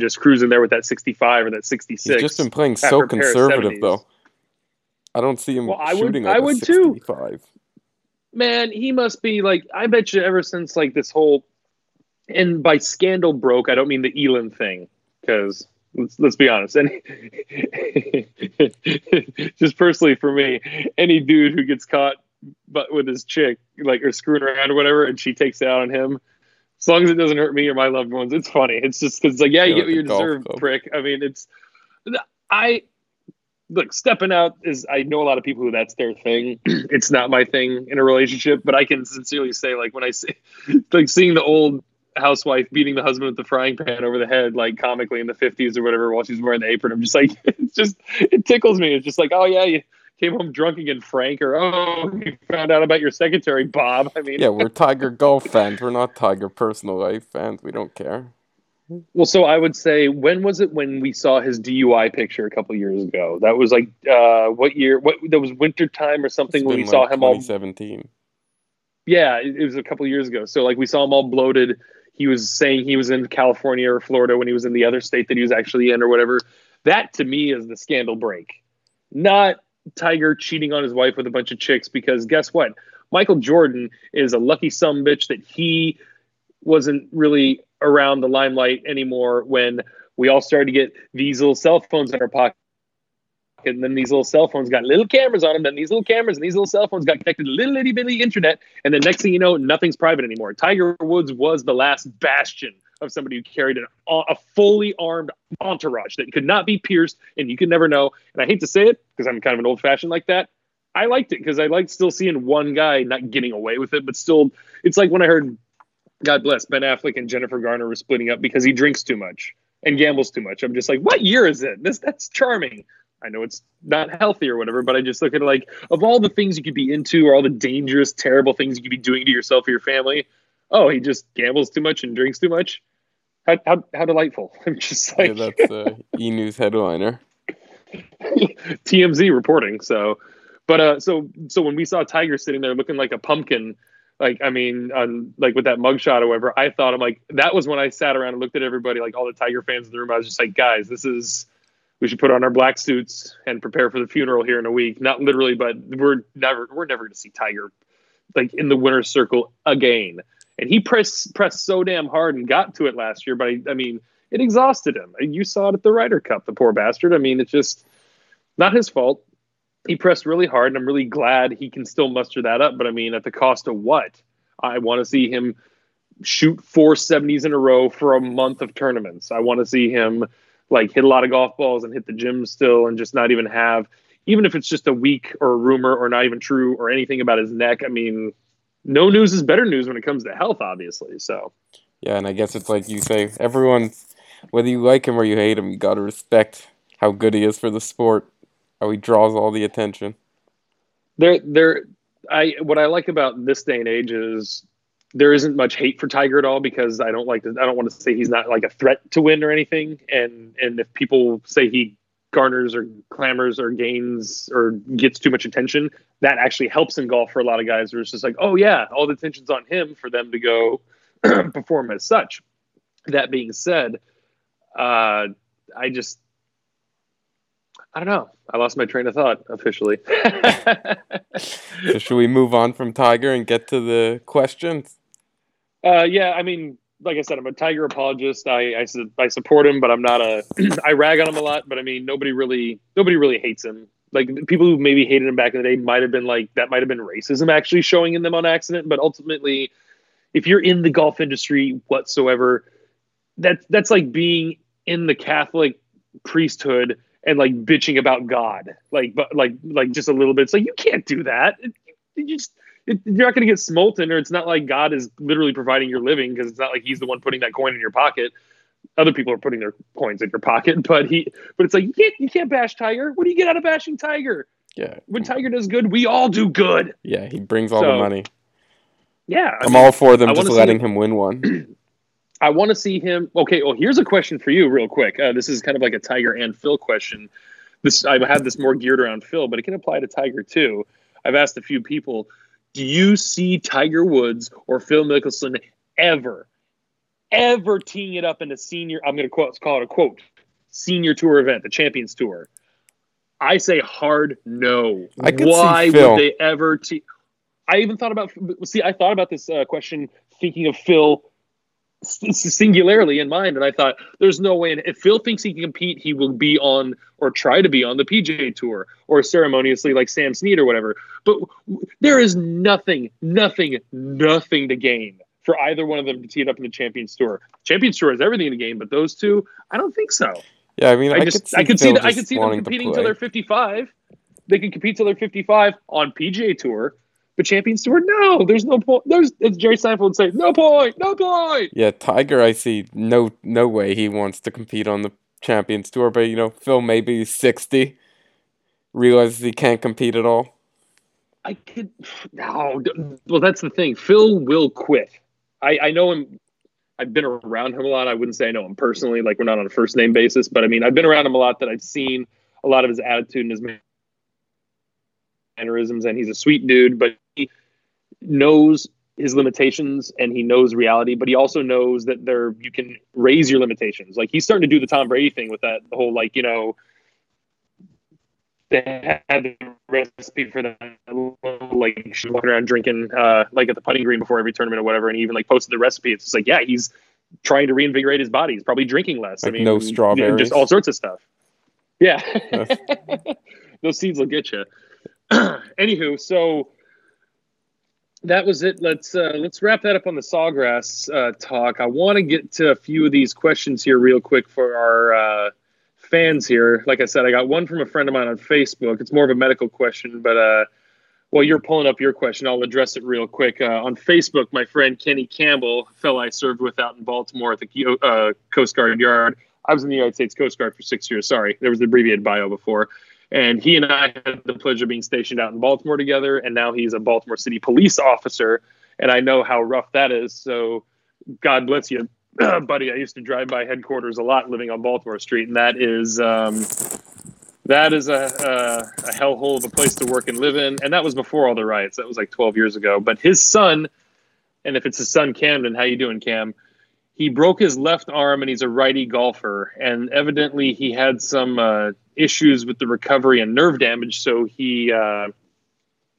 just cruising there with that 65 or that 66. He's just been playing so conservative though. I don't see him shooting like a 65. Man, he must be like, I bet you ever since like this whole, and by scandal broke, I don't mean the Elon thing, because. Let's be honest. And just personally for me, any dude who gets caught but with his chick, like, or screwing around or whatever, and she takes it out on him, as long as it doesn't hurt me or my loved ones, it's funny. It's just because, like, yeah, you get what you deserve, prick. I mean, look, stepping out is, I know a lot of people who that's their thing. It's not my thing in a relationship, but I can sincerely say, like, when I see, like, seeing the old housewife beating the husband with the frying pan over the head, like comically in the 50s or whatever, while she's wearing the apron. I'm just like, it tickles me. It's just like, oh yeah, you came home drunk again, Frank, or oh, you found out about your secretary, Bob. I mean, yeah, we're Tiger golf fans. We're not Tiger personal life fans. We don't care. Well, so I would say, when was it when we saw his DUI picture a couple years ago? That was like what year? What, that was wintertime or something when we like saw him 2017. Yeah, it was a couple years ago. So like we saw him all bloated. He was saying he was in California or Florida when he was in the other state that he was actually in or whatever. That, to me, is the scandal break. Not Tiger cheating on his wife with a bunch of chicks, because guess what? Michael Jordan is a lucky son bitch that he wasn't really around the limelight anymore when we all started to get these little cell phones in our pocket. And then these little cell phones got little cameras on them. Then these little cameras and these little cell phones got connected to little itty bitty internet. And the next thing you know, nothing's private anymore. Tiger Woods was the last bastion of somebody who carried a fully armed entourage that could not be pierced, and you could never know. And I hate to say it because I'm kind of an old fashioned like that. I liked it because I liked still seeing one guy not getting away with it, but still, it's like when I heard, God bless, Ben Affleck and Jennifer Garner were splitting up because he drinks too much and gambles too much. I'm just like, what year is it? That's charming. I know it's not healthy or whatever, but I just look at it like, of all the things you could be into or all the dangerous, terrible things you could be doing to yourself or your family, oh, he just gambles too much and drinks too much? How delightful. I'm just like... Yeah, that's E! News headliner. TMZ reporting, so... But so when we saw Tiger sitting there looking like a pumpkin, like, I mean, like with that mugshot or whatever, I thought, I'm like, that was when I sat around and looked at everybody, like all the Tiger fans in the room, I was just like, guys, this is... We should put on our black suits and prepare for the funeral here in a week. Not literally, but we're never going to see Tiger like in the winner's circle again. And he pressed so damn hard and got to it last year. But I mean, it exhausted him. You saw it at the Ryder Cup, the poor bastard. I mean, it's just not his fault. He pressed really hard, and I'm really glad he can still muster that up. But I mean, at the cost of what? I want to see him shoot 470s in a row for a month of tournaments. I want to see him... like hit a lot of golf balls and hit the gym still and just not even have even if it's just a leak or a rumor or not even true or anything about his neck, I mean, no news is better news when it comes to health, obviously. So, yeah, and I guess it's like you say, everyone, whether you like him or you hate him, you got to respect how good he is for the sport, how he draws all the attention. What I like about this day and age is there isn't much hate for Tiger at all, because I don't want to say he's not like a threat to win or anything. And if people say he garners or clamors or gains or gets too much attention, that actually helps in golf for a lot of guys where it's just like, oh yeah, all the attention's on him for them to go perform as such. That being said, I don't know. I lost my train of thought officially. So should we move on from Tiger and get to the questions? Yeah, I mean, like I said, I'm a Tiger apologist. I support him, but I'm not a. I rag on him a lot, but I mean, nobody really hates him. Like people who maybe hated him back in the day might have been like that. Might have been racism actually showing in them on accident. But ultimately, if you're in the golf industry whatsoever, that's like being in the Catholic priesthood and like bitching about God, but just a little bit. It's like, you can't do that. You're not going to get smolten, or it's not like God is literally providing your living, because it's not like he's the one putting that coin in your pocket. Other people are putting their coins in your pocket, but it's like, you can't bash Tiger. What do you get out of bashing Tiger? Yeah. When Tiger does good, we all do good. Yeah. He brings all the money. Yeah. I'm all for them just letting him win one. I want to see him. Okay, well, here's a question for you real quick. This is kind of like a Tiger and Phil question. I had this more geared around Phil, but it can apply to Tiger too. I've asked a few people, do you see Tiger Woods or Phil Mickelson ever teeing it up in a senior, I'm going to call it a quote, senior tour event, the Champions Tour? I say hard no. Why would they ever tee? I thought about this question thinking of Phil singularly in mind, and I thought there's no way. And if Phil thinks he can compete, he will be on or try to be on the PGA Tour or ceremoniously like Sam Snead or whatever. But there is nothing to gain for either one of them to tee it up in the Champions Tour. Champions Tour has everything to gain, but those two, I don't think so. Yeah, I mean, I could see them competing till they're 55. They can compete till they're 55 on PGA Tour. But Champions Tour, no, there's no point. As Jerry Seinfeld would say, no point. Yeah, Tiger, I see no way he wants to compete on the Champions Tour. But, you know, Phil maybe 60, realizes he can't compete at all. Well, that's the thing. Phil will quit. I know him. I've been around him a lot. I wouldn't say I know him personally. Like, we're not on a first name basis. But, I mean, I've been around him a lot, that I've seen a lot of his attitude and his mannerisms, and he's a sweet dude, but he knows his limitations and he knows reality, but he also knows that you can raise your limitations. Like, he's starting to do the Tom Brady thing with that, the whole, like, you know, they had the recipe for that, like, walking around drinking like at the putting green before every tournament or whatever, and he even like posted the recipe. It's just like, yeah, he's trying to reinvigorate his body. He's probably drinking less. Like, I mean, no strawberries, just all sorts of stuff. Yeah. Those seeds will get you. Anywho, so that was it. Let's wrap that up on the Sawgrass talk. I want to get to a few of these questions here real quick for our fans here. Like I said, I got one from a friend of mine on Facebook. It's more of a medical question, but while you're pulling up your question, I'll address it real quick. On Facebook, my friend Kenny Campbell, a fellow I served with out in Baltimore at the Coast Guard Yard. I was in the United States Coast Guard for 6 years. Sorry, there was the abbreviated bio before. And he and I had the pleasure of being stationed out in Baltimore together, and now he's a Baltimore City police officer, and I know how rough that is, so God bless you, buddy. I used to drive by headquarters a lot living on Baltimore Street, and that is a hellhole of a place to work and live in, and that was before all the riots. That was like 12 years ago. But his son, and if it's his son Camden, how you doing, Cam? He broke his left arm, and he's a righty golfer. And evidently he had some issues with the recovery and nerve damage. So he,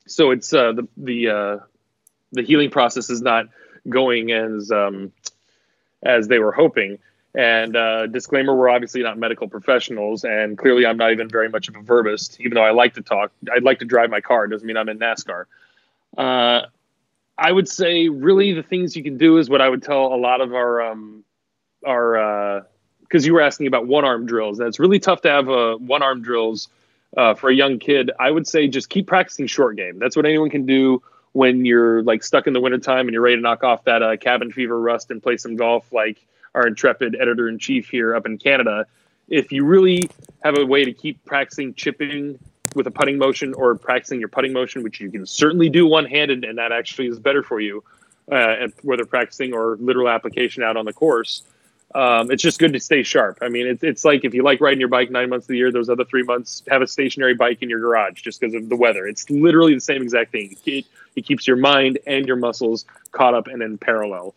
so it's the healing process is not going as they were hoping. And disclaimer: we're obviously not medical professionals, and clearly I'm not even very much of a verbist. Even though I like to talk, I'd like to drive my car. It doesn't mean I'm in NASCAR. I would say really the things you can do is what I would tell a lot of our because you were asking about one-arm drills. That's really tough to have one-arm drills for a young kid, I would say just keep practicing short game. That's what anyone can do when you're like stuck in the wintertime and you're ready to knock off that cabin fever rust and play some golf like our intrepid editor-in-chief here up in Canada. If you really have a way to keep practicing chipping with a putting motion or practicing your putting motion, which you can certainly do one-handed, and that actually is better for you, whether practicing or literal application out on the course, it's just good to stay sharp. I mean, it's like if you like riding your bike 9 months of the year, those other 3 months, have a stationary bike in your garage just because of the weather. It's literally the same exact thing. It keeps your mind and your muscles caught up and in parallel.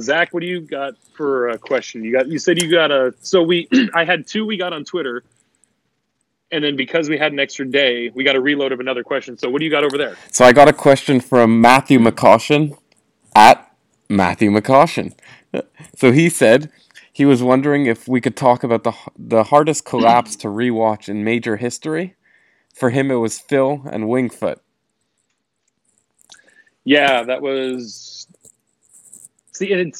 Zach, what do you got for a question? You said I had two we got on Twitter, and then because we had an extra day, we got a reload of another question. So what do you got over there? So I got a question from Matthew McCaution at Matthew McCaution. So he said he was wondering if we could talk about the hardest collapse to rewatch in major history. For him, it was Phil and Wingfoot. Yeah, that was. See, and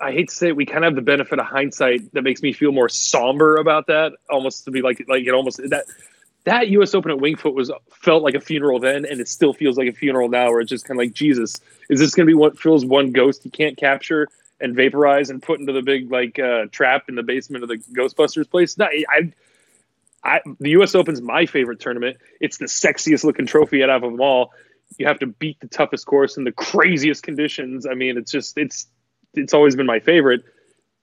I hate to say it, we kind of have the benefit of hindsight that makes me feel more somber about that. Almost to be like it almost that U.S. Open at Wingfoot felt like a funeral then, and it still feels like a funeral now. Where it's just kind of like, Jesus, is this going to be what Phil's one ghost he can't capture and vaporize and put into the big trap in the basement of the Ghostbusters place? No, the U.S. Open's my favorite tournament. It's the sexiest looking trophy out of them all. You have to beat the toughest course in the craziest conditions. I mean, it's always been my favorite.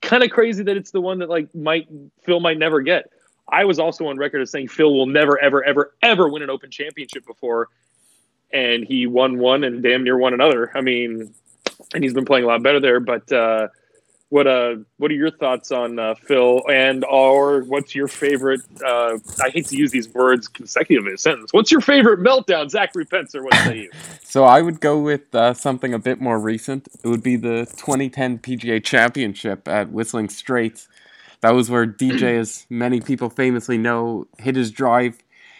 Kind of crazy that it's the one that Phil might never get. I was also on record as saying Phil will never, ever, ever, ever win an Open Championship before. And he won one and damn near won another. I mean, and he's been playing a lot better there, but, what are your thoughts on Phil or what's your favorite? I hate to use these words consecutively in a sentence. What's your favorite meltdown, Zachary Pencer? What say you? So I would go with something a bit more recent. It would be the 2010 PGA Championship at Whistling Straits. That was where DJ, as many people famously know, hit his drive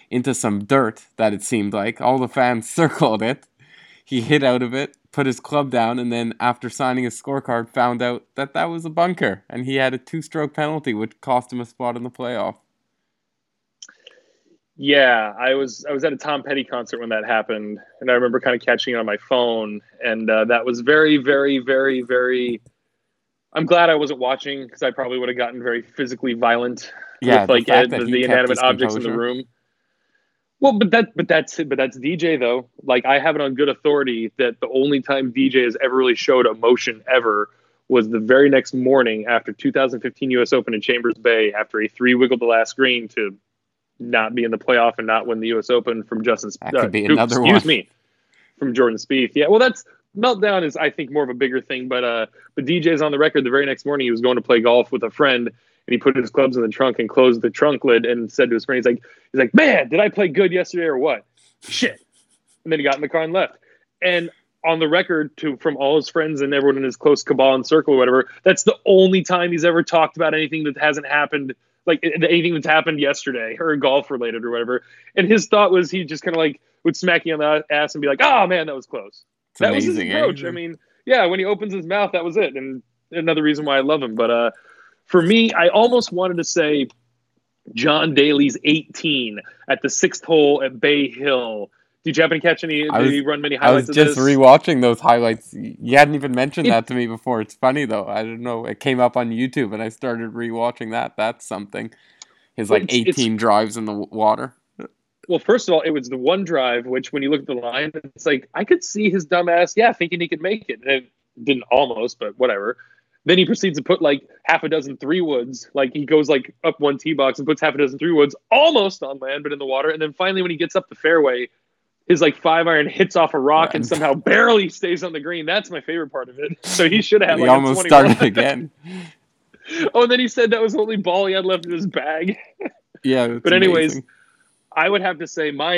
into some dirt that it seemed like. All the fans circled it. He hit out of it, put his club down, and then after signing his scorecard, found out that was a bunker, and he had a two-stroke penalty, which cost him a spot in the playoff. Yeah, I was at a Tom Petty concert when that happened, and I remember kind of catching it on my phone, and that was very, very, very, very... I'm glad I wasn't watching, because I probably would have gotten very physically violent with the inanimate objects in the room. Well, but that's DJ though. Like, I have it on good authority that the only time DJ has ever really showed emotion ever was the very next morning after 2015 U.S. Open in Chambers Bay, after a three wiggled the last green to not be in the playoff and not win the U.S. Open from from Jordan Spieth. Yeah, well, that's meltdown is I think more of a bigger thing, but DJ's on the record. The very next morning he was going to play golf with a friend. And he put his clubs in the trunk and closed the trunk lid and said to his friend, he's like, man, did I play good yesterday or what? Shit. And then he got in the car and left. And on the record, from all his friends and everyone in his close cabal and circle or whatever, that's the only time he's ever talked about anything that hasn't happened, like anything that's happened yesterday or golf related or whatever. And his thought was he just kind of would smack you on the ass and be like, oh man, that was close. That was his approach. I mean, yeah, when he opens his mouth, that was it. And another reason why I love him. But, for me, I almost wanted to say John Daly's 18 at the 6th hole at Bay Hill. Did you happen to catch any highlights of this? I was just rewatching those highlights. You hadn't even mentioned that to me before. It's funny, though. I don't know. It came up on YouTube, and I started rewatching that. That's something. His 18 drives in the water. Well, first of all, it was the one drive, which when you look at the line, it's like, I could see his dumb ass, thinking he could make it. And it didn't almost, but whatever. Then he proceeds to put half a dozen three woods. He goes up one tee box and puts half a dozen three woods almost on land, but in the water. And then finally, when he gets up the fairway, his five iron hits off a rock and somehow barely stays on the green. That's my favorite part of it. So he should have he almost started again. Oh, and then he said that was the only ball he had left in his bag. Yeah, but anyways, amazing. I would have to say my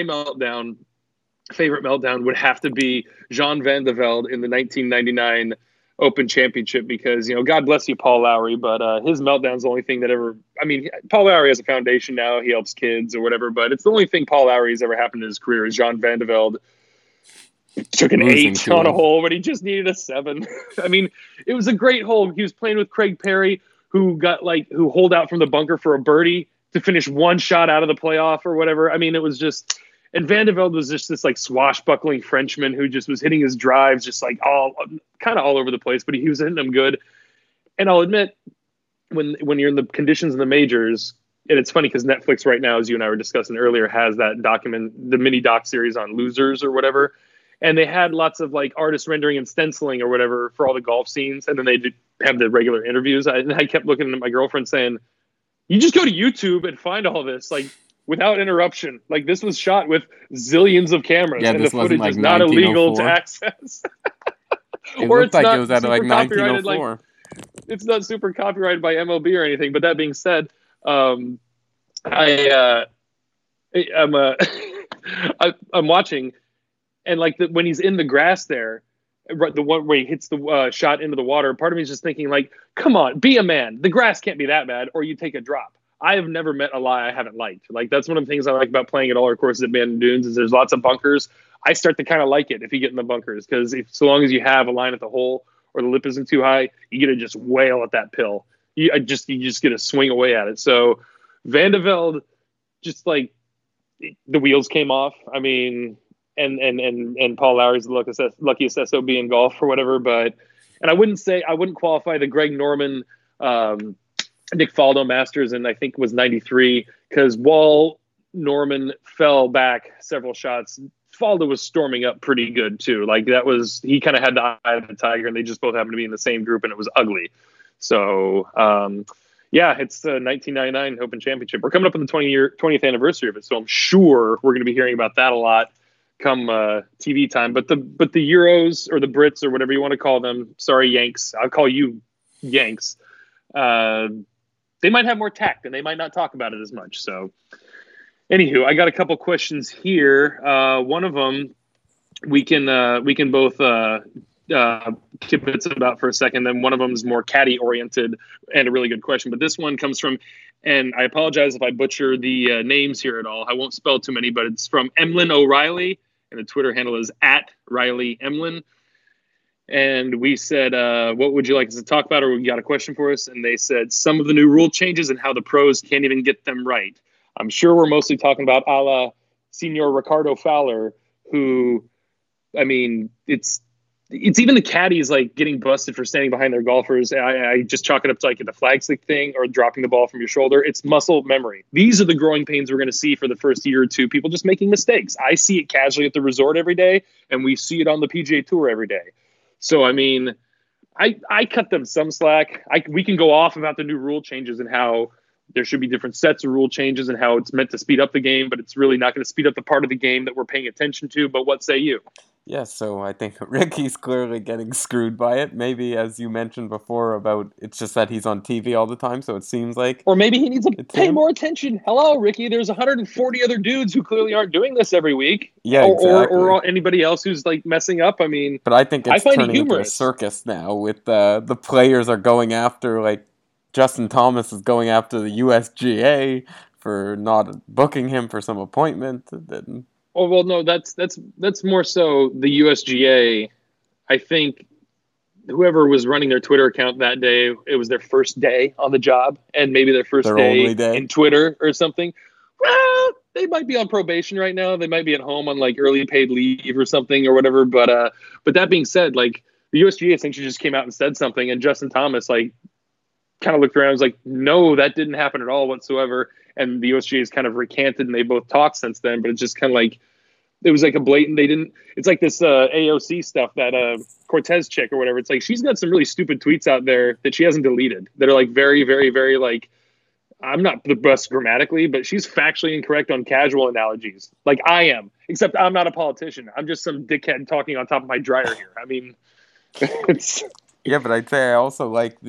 favorite meltdown would have to be Jean van de Velde in the 1999. Open Championship, because, God bless you, Paul Lawrie, but his meltdown's the only thing that ever... I mean, Paul Lawrie has a foundation now. He helps kids or whatever, but it's the only thing Paul Lawrie's ever happened in his career is Jean van de Velde took an 8 on a hole, but he just needed a 7. I mean, it was a great hole. He was playing with Craig Perry, who holed out from the bunker for a birdie to finish one shot out of the playoff or whatever. I mean, it was just, and Van de Velde was just this like swashbuckling Frenchman who just was hitting his drives just like all over the place, but he was hitting them good. And I'll admit, when you're in the conditions of the majors, and it's funny because Netflix right now, as you and I were discussing earlier, has that document, the mini doc series on losers or whatever. And they had lots of like artist rendering and stenciling or whatever for all the golf scenes. And then they have the regular interviews. I kept looking at my girlfriend saying, you just go to YouTube and find all this, like without interruption. Like this was shot with zillions of cameras, and the footage is not illegal to access. It or it's like not it was out of like 1904. Like, it's not super copyrighted by MLB or anything. But that being said, I'm watching, and like when he's in the grass there, the one where he hits the shot into the water, part of me is just thinking like, come on, be a man. The grass can't be that bad, or you take a drop. I have never met a lie I haven't liked. Like that's one of the things I like about playing at all our courses at Bandon Dunes is there's lots of bunkers. I start to kind of like it if you get in the bunkers, because so long as you have a line at the hole or the lip isn't too high, you get to just wail at that pill. You just get to swing away at it. So Van de Velde, just like the wheels came off. I mean, and Paul Lawrie's the luckiest SOB in golf or whatever. But, and I wouldn't qualify the Greg Norman, Nick Faldo Masters, and I think it was 93, because while Norman fell back several shots, Faldo was storming up pretty good too. Like that was, he kind of had the eye of the tiger, and they just both happened to be in the same group, and it was ugly. So, yeah, it's the 1999 Open Championship. We're coming up on the 20th anniversary of it, so I'm sure we're going to be hearing about that a lot come TV time. But the Euros or the Brits or whatever you want to call them, sorry, Yanks, I'll call you Yanks. They might have more tact, and they might not talk about it as much. So, anywho, I got a couple questions here. One of them we can both. Kibitz about for a second, then one of them is more caddy oriented and a really good question. But this one comes from, and I apologize if I butcher the names here at all, I won't spell too many, but it's from Emlyn O'Reilly, and the Twitter handle is @ReillyEmlyn. And we said, what would you like us to talk about, or we got a question for us? And they said some of the new rule changes and how the pros can't even get them right. I'm sure we're mostly talking about a la Senor Ricardo Fowler, who, I mean, it's even the caddies like getting busted for standing behind their golfers. I just chalk it up to like the flag stick thing or dropping the ball from your shoulder. It's muscle memory. These are the growing pains we're going to see for the first year or two. People just making mistakes. I see it casually at the resort every day, and we see it on the PGA Tour every day. So, I mean, I cut them some slack. We can go off about the new rule changes and how there should be different sets of rule changes and how it's meant to speed up the game, but it's really not going to speed up the part of the game that we're paying attention to. But what say you? Yeah, so I think Ricky's clearly getting screwed by it. Maybe, as you mentioned before, about it's just that he's on TV all the time, so it seems like... Or maybe he needs to pay more attention. Hello, Ricky, there's 140 other dudes who clearly aren't doing this every week. Yeah, exactly. Or anybody else who's, like, messing up. I mean... But I think it's turning into a circus now with the players are going after, like, Justin Thomas is going after the USGA for not booking him for some appointment. Oh, well, no, that's more so the USGA. I think whoever was running their Twitter account that day, it was their first day on the job, and maybe their first day in Twitter or something. Well, they might be on probation right now. They might be at home on like early paid leave or something or whatever. But that being said, like the USGA essentially just came out and said something, and Justin Thomas like kind of looked around and was like, no, that didn't happen at all whatsoever. And the USGA has kind of recanted, and they both talked since then. But it's just kind of like it was like a blatant. They didn't. It's like this AOC stuff that Cortez chick or whatever. It's like she's got some really stupid tweets out there that she hasn't deleted that are like very, very, very like I'm not the best grammatically, but she's factually incorrect on casual analogies. Like I am, except I'm not a politician. I'm just some dickhead talking on top of my dryer here. I mean, it's yeah. But I'd say I also like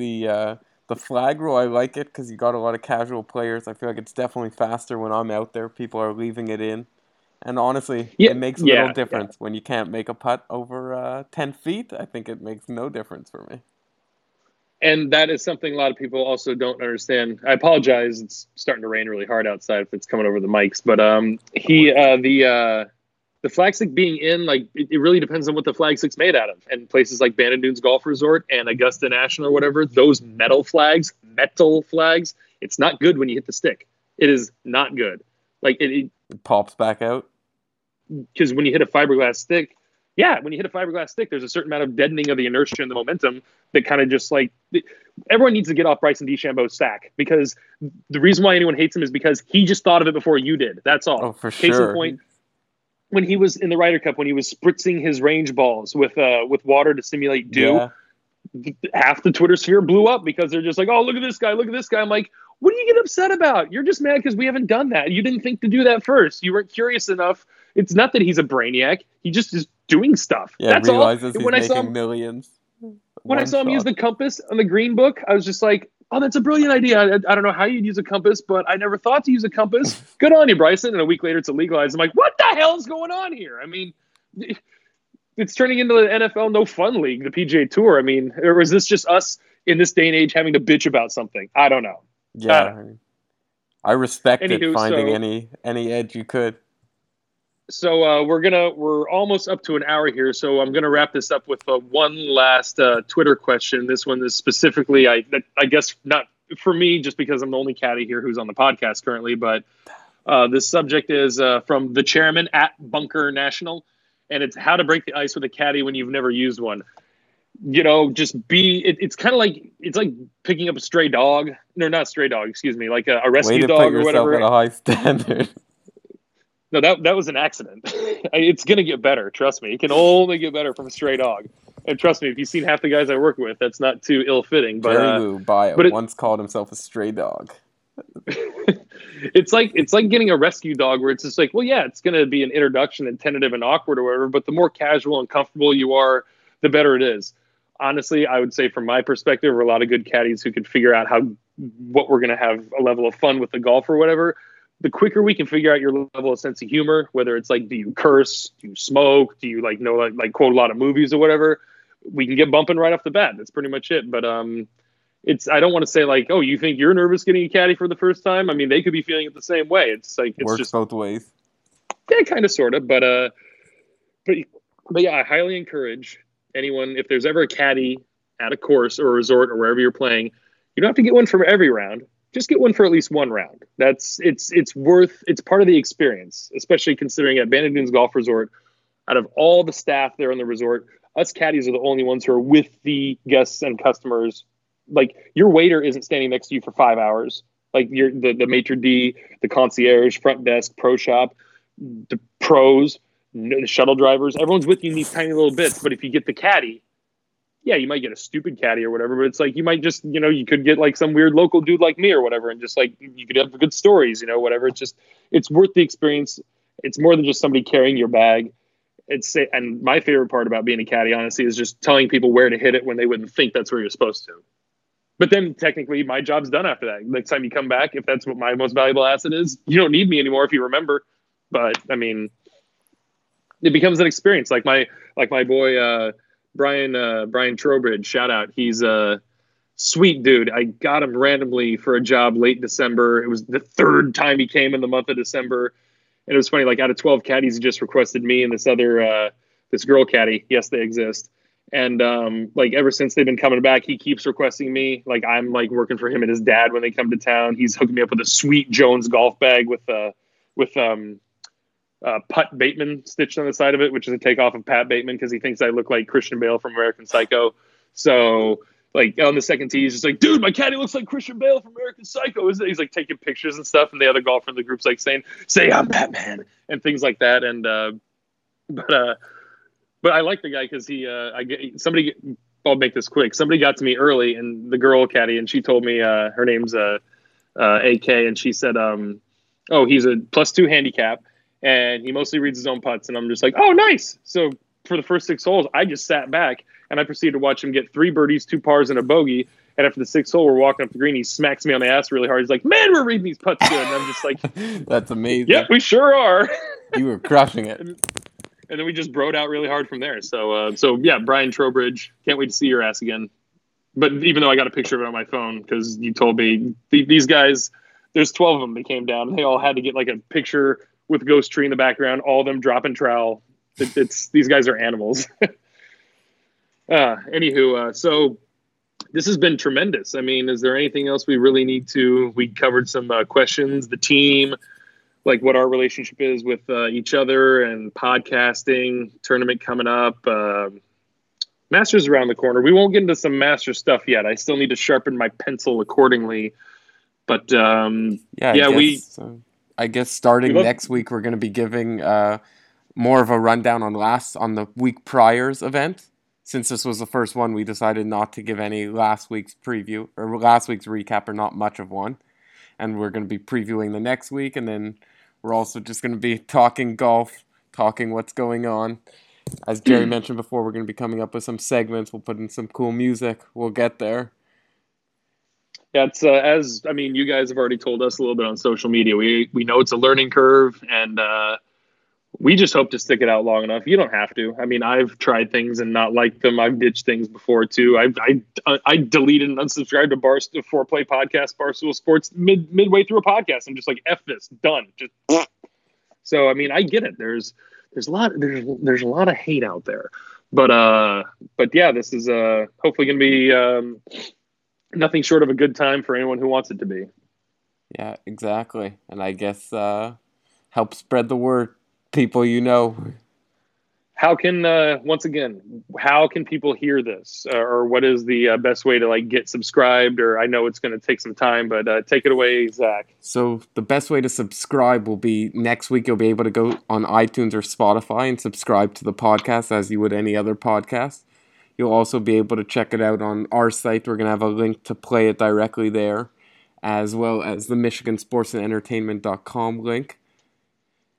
the flag rule, I like it because you got a lot of casual players. I feel like it's definitely faster when I'm out there. People are leaving it in. And honestly, it makes little difference. When you can't make a putt over 10 feet, I think it makes no difference for me. And that is something a lot of people also don't understand. I apologize. It's starting to rain really hard outside if it's coming over the mics. But the flag stick being in, like it really depends on what the flag stick's made out of. And places like Bandon Dunes Golf Resort and Augusta National or whatever, those metal flags, it's not good when you hit the stick. It is not good. Like it pops back out. Because when you hit a fiberglass stick, there's a certain amount of deadening of the inertia and the momentum that kind of just like everyone needs to get off Bryson DeChambeau's sack, because the reason why anyone hates him is because he just thought of it before you did. That's all. Oh, for sure. Case in point, when he was in the Ryder Cup, when he was spritzing his range balls with water to simulate dew, yeah, half the Twitter sphere blew up because they're just like, oh, look at this guy, look at this guy. I'm like, what do you get upset about? You're just mad because we haven't done that. You didn't think to do that first. You weren't curious enough. It's not that he's a brainiac. He just is doing stuff. Yeah, that's all. When I saw him, millions. When I saw him use the compass on the green book, I was just like, oh, that's a brilliant idea. I don't know how you'd use a compass, but I never thought to use a compass. Good on you, Bryson. And a week later, it's illegalized. I'm like, what the hell's going on here? I mean, it's turning into the NFL No Fun League, the PGA Tour. I mean, or is this just us in this day and age having to bitch about something? I don't know. Yeah, I respect it, finding any edge you could. So we're almost up to an hour here, so I'm gonna wrap this up with one last Twitter question. This one is specifically, I guess, not for me, just because I'm the only caddy here who's on the podcast currently. But the subject is from the chairman at Bunker National, and it's how to break the ice with a caddy when you've never used one. You know, just be. It's kind of like picking up a stray dog. No, not a stray dog. Excuse me, like a rescue dog or whatever. Way to put yourself at a high standard. No, that was an accident. It's going to get better. Trust me. It can only get better from a stray dog. And trust me, if you've seen half the guys I work with, that's not too ill-fitting. But Jerry Lou Bio once called himself a stray dog. It's like getting a rescue dog where it's just like, well, yeah, it's going to be an introduction and tentative and awkward or whatever. But the more casual and comfortable you are, the better it is. Honestly, I would say from my perspective, we're a lot of good caddies who could figure out what we're going to have a level of fun with the golf or whatever. The quicker we can figure out your level of sense of humor, whether it's like, do you curse? Do you smoke? Do you like quote a lot of movies or whatever? We can get bumping right off the bat. That's pretty much it. But I don't want to say like, oh, you think you're nervous getting a caddy for the first time? I mean, they could be feeling it the same way. It's works just both ways. Yeah, kind of, sort of. But yeah, I highly encourage anyone, if there's ever a caddy at a course or a resort or wherever you're playing, you don't have to get one for every round. Just get one for at least one round. It's part of the experience, especially considering at Bandon Dunes Golf Resort, out of all the staff there on the resort, us caddies are the only ones who are with the guests and customers. Like, your waiter isn't standing next to you for 5 hours. Like, you're the maitre d', the concierge, front desk, pro shop, the pros, the shuttle drivers. Everyone's with you in these tiny little bits. But if you get the caddy, yeah, you might get a stupid caddy or whatever, but it's like, you might just, you could get like some weird local dude like me or whatever. And just like, you could have good stories, whatever. It's just, it's worth the experience. It's more than just somebody carrying your bag. And my favorite part about being a caddy, honestly, is just telling people where to hit it when they wouldn't think that's where you're supposed to. But then technically my job's done after that. Next time you come back, if that's what my most valuable asset is, you don't need me anymore if you remember. But I mean, it becomes an experience. Like my boy, Brian Trowbridge, shout out. He's a sweet dude. I got him randomly for a job late December. It was the third time he came in the month of December. And it was funny, like out of 12 caddies, he just requested me and this girl caddy. Yes, they exist. And like ever since they've been coming back, he keeps requesting me. Like, I'm like working for him and his dad when they come to town. He's hooking me up with a sweet Jones golf bag with Pat Bateman stitched on the side of it, which is a takeoff of Pat Bateman because he thinks I look like Christian Bale from American Psycho. So like on the second tee, he's just like, dude, my caddy looks like Christian Bale from American Psycho, isn't it? He's like taking pictures and stuff, and the other golfer in the group's like saying, say I'm Batman and things like that. And but I like the guy because I'll make this quick. Somebody got to me early, and the girl caddy, and she told me her name's AK, and she said, oh, he's a +2 handicap. And he mostly reads his own putts. And I'm just like, oh, nice. So for the first 6 holes, I just sat back and I proceeded to watch him get 3 birdies, 2 pars, and a bogey. And after the 6th hole, we're walking up the green. He smacks me on the ass really hard. He's like, man, we're reading these putts good. And I'm just like, that's amazing. Yep, we sure are. You were crushing it. And then we just broed out really hard from there. So yeah, Brian Trowbridge, can't wait to see your ass again. But even though I got a picture of it on my phone, because you told me these guys, there's 12 of them that came down, and they all had to get like a picture with Ghost Tree in the background, all of them dropping trowel. These guys are animals. Anywho, so This has been tremendous. I mean, is there anything else we really need to? We covered some questions, the team, like what our relationship is with each other and podcasting, tournament coming up, Masters around the corner. We won't get into some Masters stuff yet. I still need to sharpen my pencil accordingly. But I guess starting next week, we're going to be giving more of a rundown on the week prior's event. Since this was the first one, we decided not to give any last week's preview or last week's recap, or not much of one. And we're going to be previewing the next week, and then we're also just going to be talking golf, talking what's going on. As Jerry mentioned before, we're going to be coming up with some segments. We'll put in some cool music. We'll get there. Yeah, it's you guys have already told us a little bit on social media. We know it's a learning curve, and we just hope to stick it out long enough. You don't have to. I mean, I've tried things and not liked them. I've ditched things before too. I deleted and unsubscribed to Barstool Foreplay podcast, Barstool Sports midway through a podcast. I'm just like, F this, done. Just so, I mean, I get it. There's a lot of hate out there, but yeah, this is hopefully going to be nothing short of a good time for anyone who wants it to be. Yeah, exactly. And I guess help spread the word. People, how can how can people hear this, or what is the best way to get subscribed? Or I know it's going to take some time, but take it away, Zach. So the best way to subscribe will be next week. You'll be able to go on iTunes or Spotify and subscribe to the podcast as you would any other podcast. You'll also be able to check it out on our site. We're going to have a link to play it directly there, as well as the Michigan Sports and Entertainment.com link.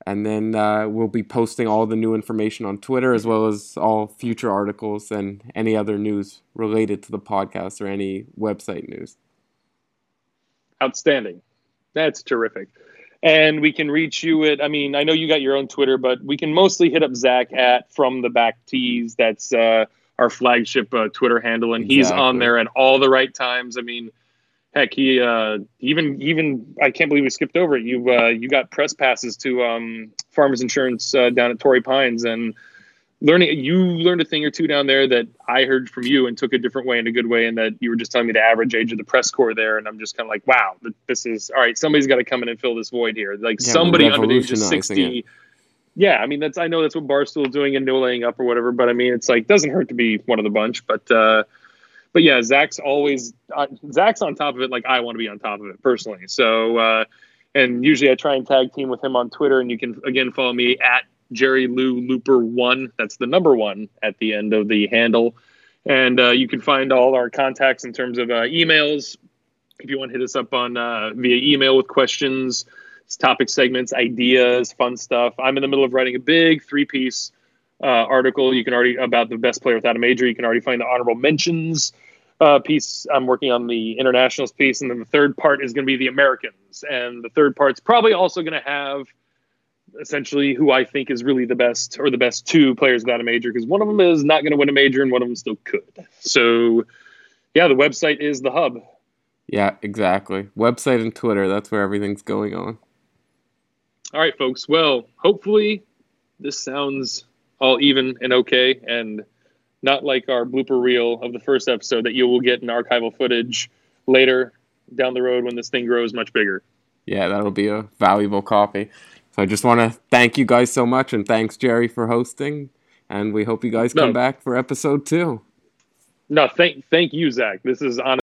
And then we'll be posting all the new information on Twitter, as well as all future articles and any other news related to the podcast or any website news. Outstanding. That's terrific. And we can reach you at, I know you got your own Twitter, but we can mostly hit up Zach at fromthebacktees. That's our flagship Twitter handle, and he's on there at all the right times. Heck, he even I can't believe we skipped over it. You got press passes to Farmers Insurance down at Torrey Pines, and you learned a thing or two down there that I heard from you and took a different way and a good way, and that you were just telling me the average age of the press corps there, and I'm just kind of like, wow, this is all right. Somebody's got to come in and fill this void here. Somebody under the age of 60. Yeah, I know that's what Barstool's doing and No Laying Up or whatever, but it's doesn't hurt to be one of the bunch, but. But yeah, Zach's on top of it. Like I want to be on top of it personally. So, and usually I try and tag team with him on Twitter, and you can again follow me at JerryLouLooper1. That's the number one at the end of the handle. And you can find all our contacts in terms of emails. If you want to hit us up on via email with questions, topic segments, ideas, fun stuff. I'm in the middle of writing a big 3-piece. Article you can already about the best player without a major. You can already find the honorable mentions piece. I'm working on the internationals piece, and then the third part is going to be the Americans, and the third part's probably also going to have essentially who I think is really the best, or the best two players without a major, because one of them is not going to win a major and one of them still could. So yeah, the website is the hub. Yeah, exactly. Website and Twitter, that's where everything's going on. All right, folks. Well, hopefully this sounds all even and okay, and not like our blooper reel of the first episode that you will get in archival footage later down the road when this thing grows much bigger. Yeah, that'll be a valuable copy. So I just want to thank you guys so much, and thanks, Jerry, for hosting, and we hope you guys come back for episode 2. No, thank you, Zach. This is honestly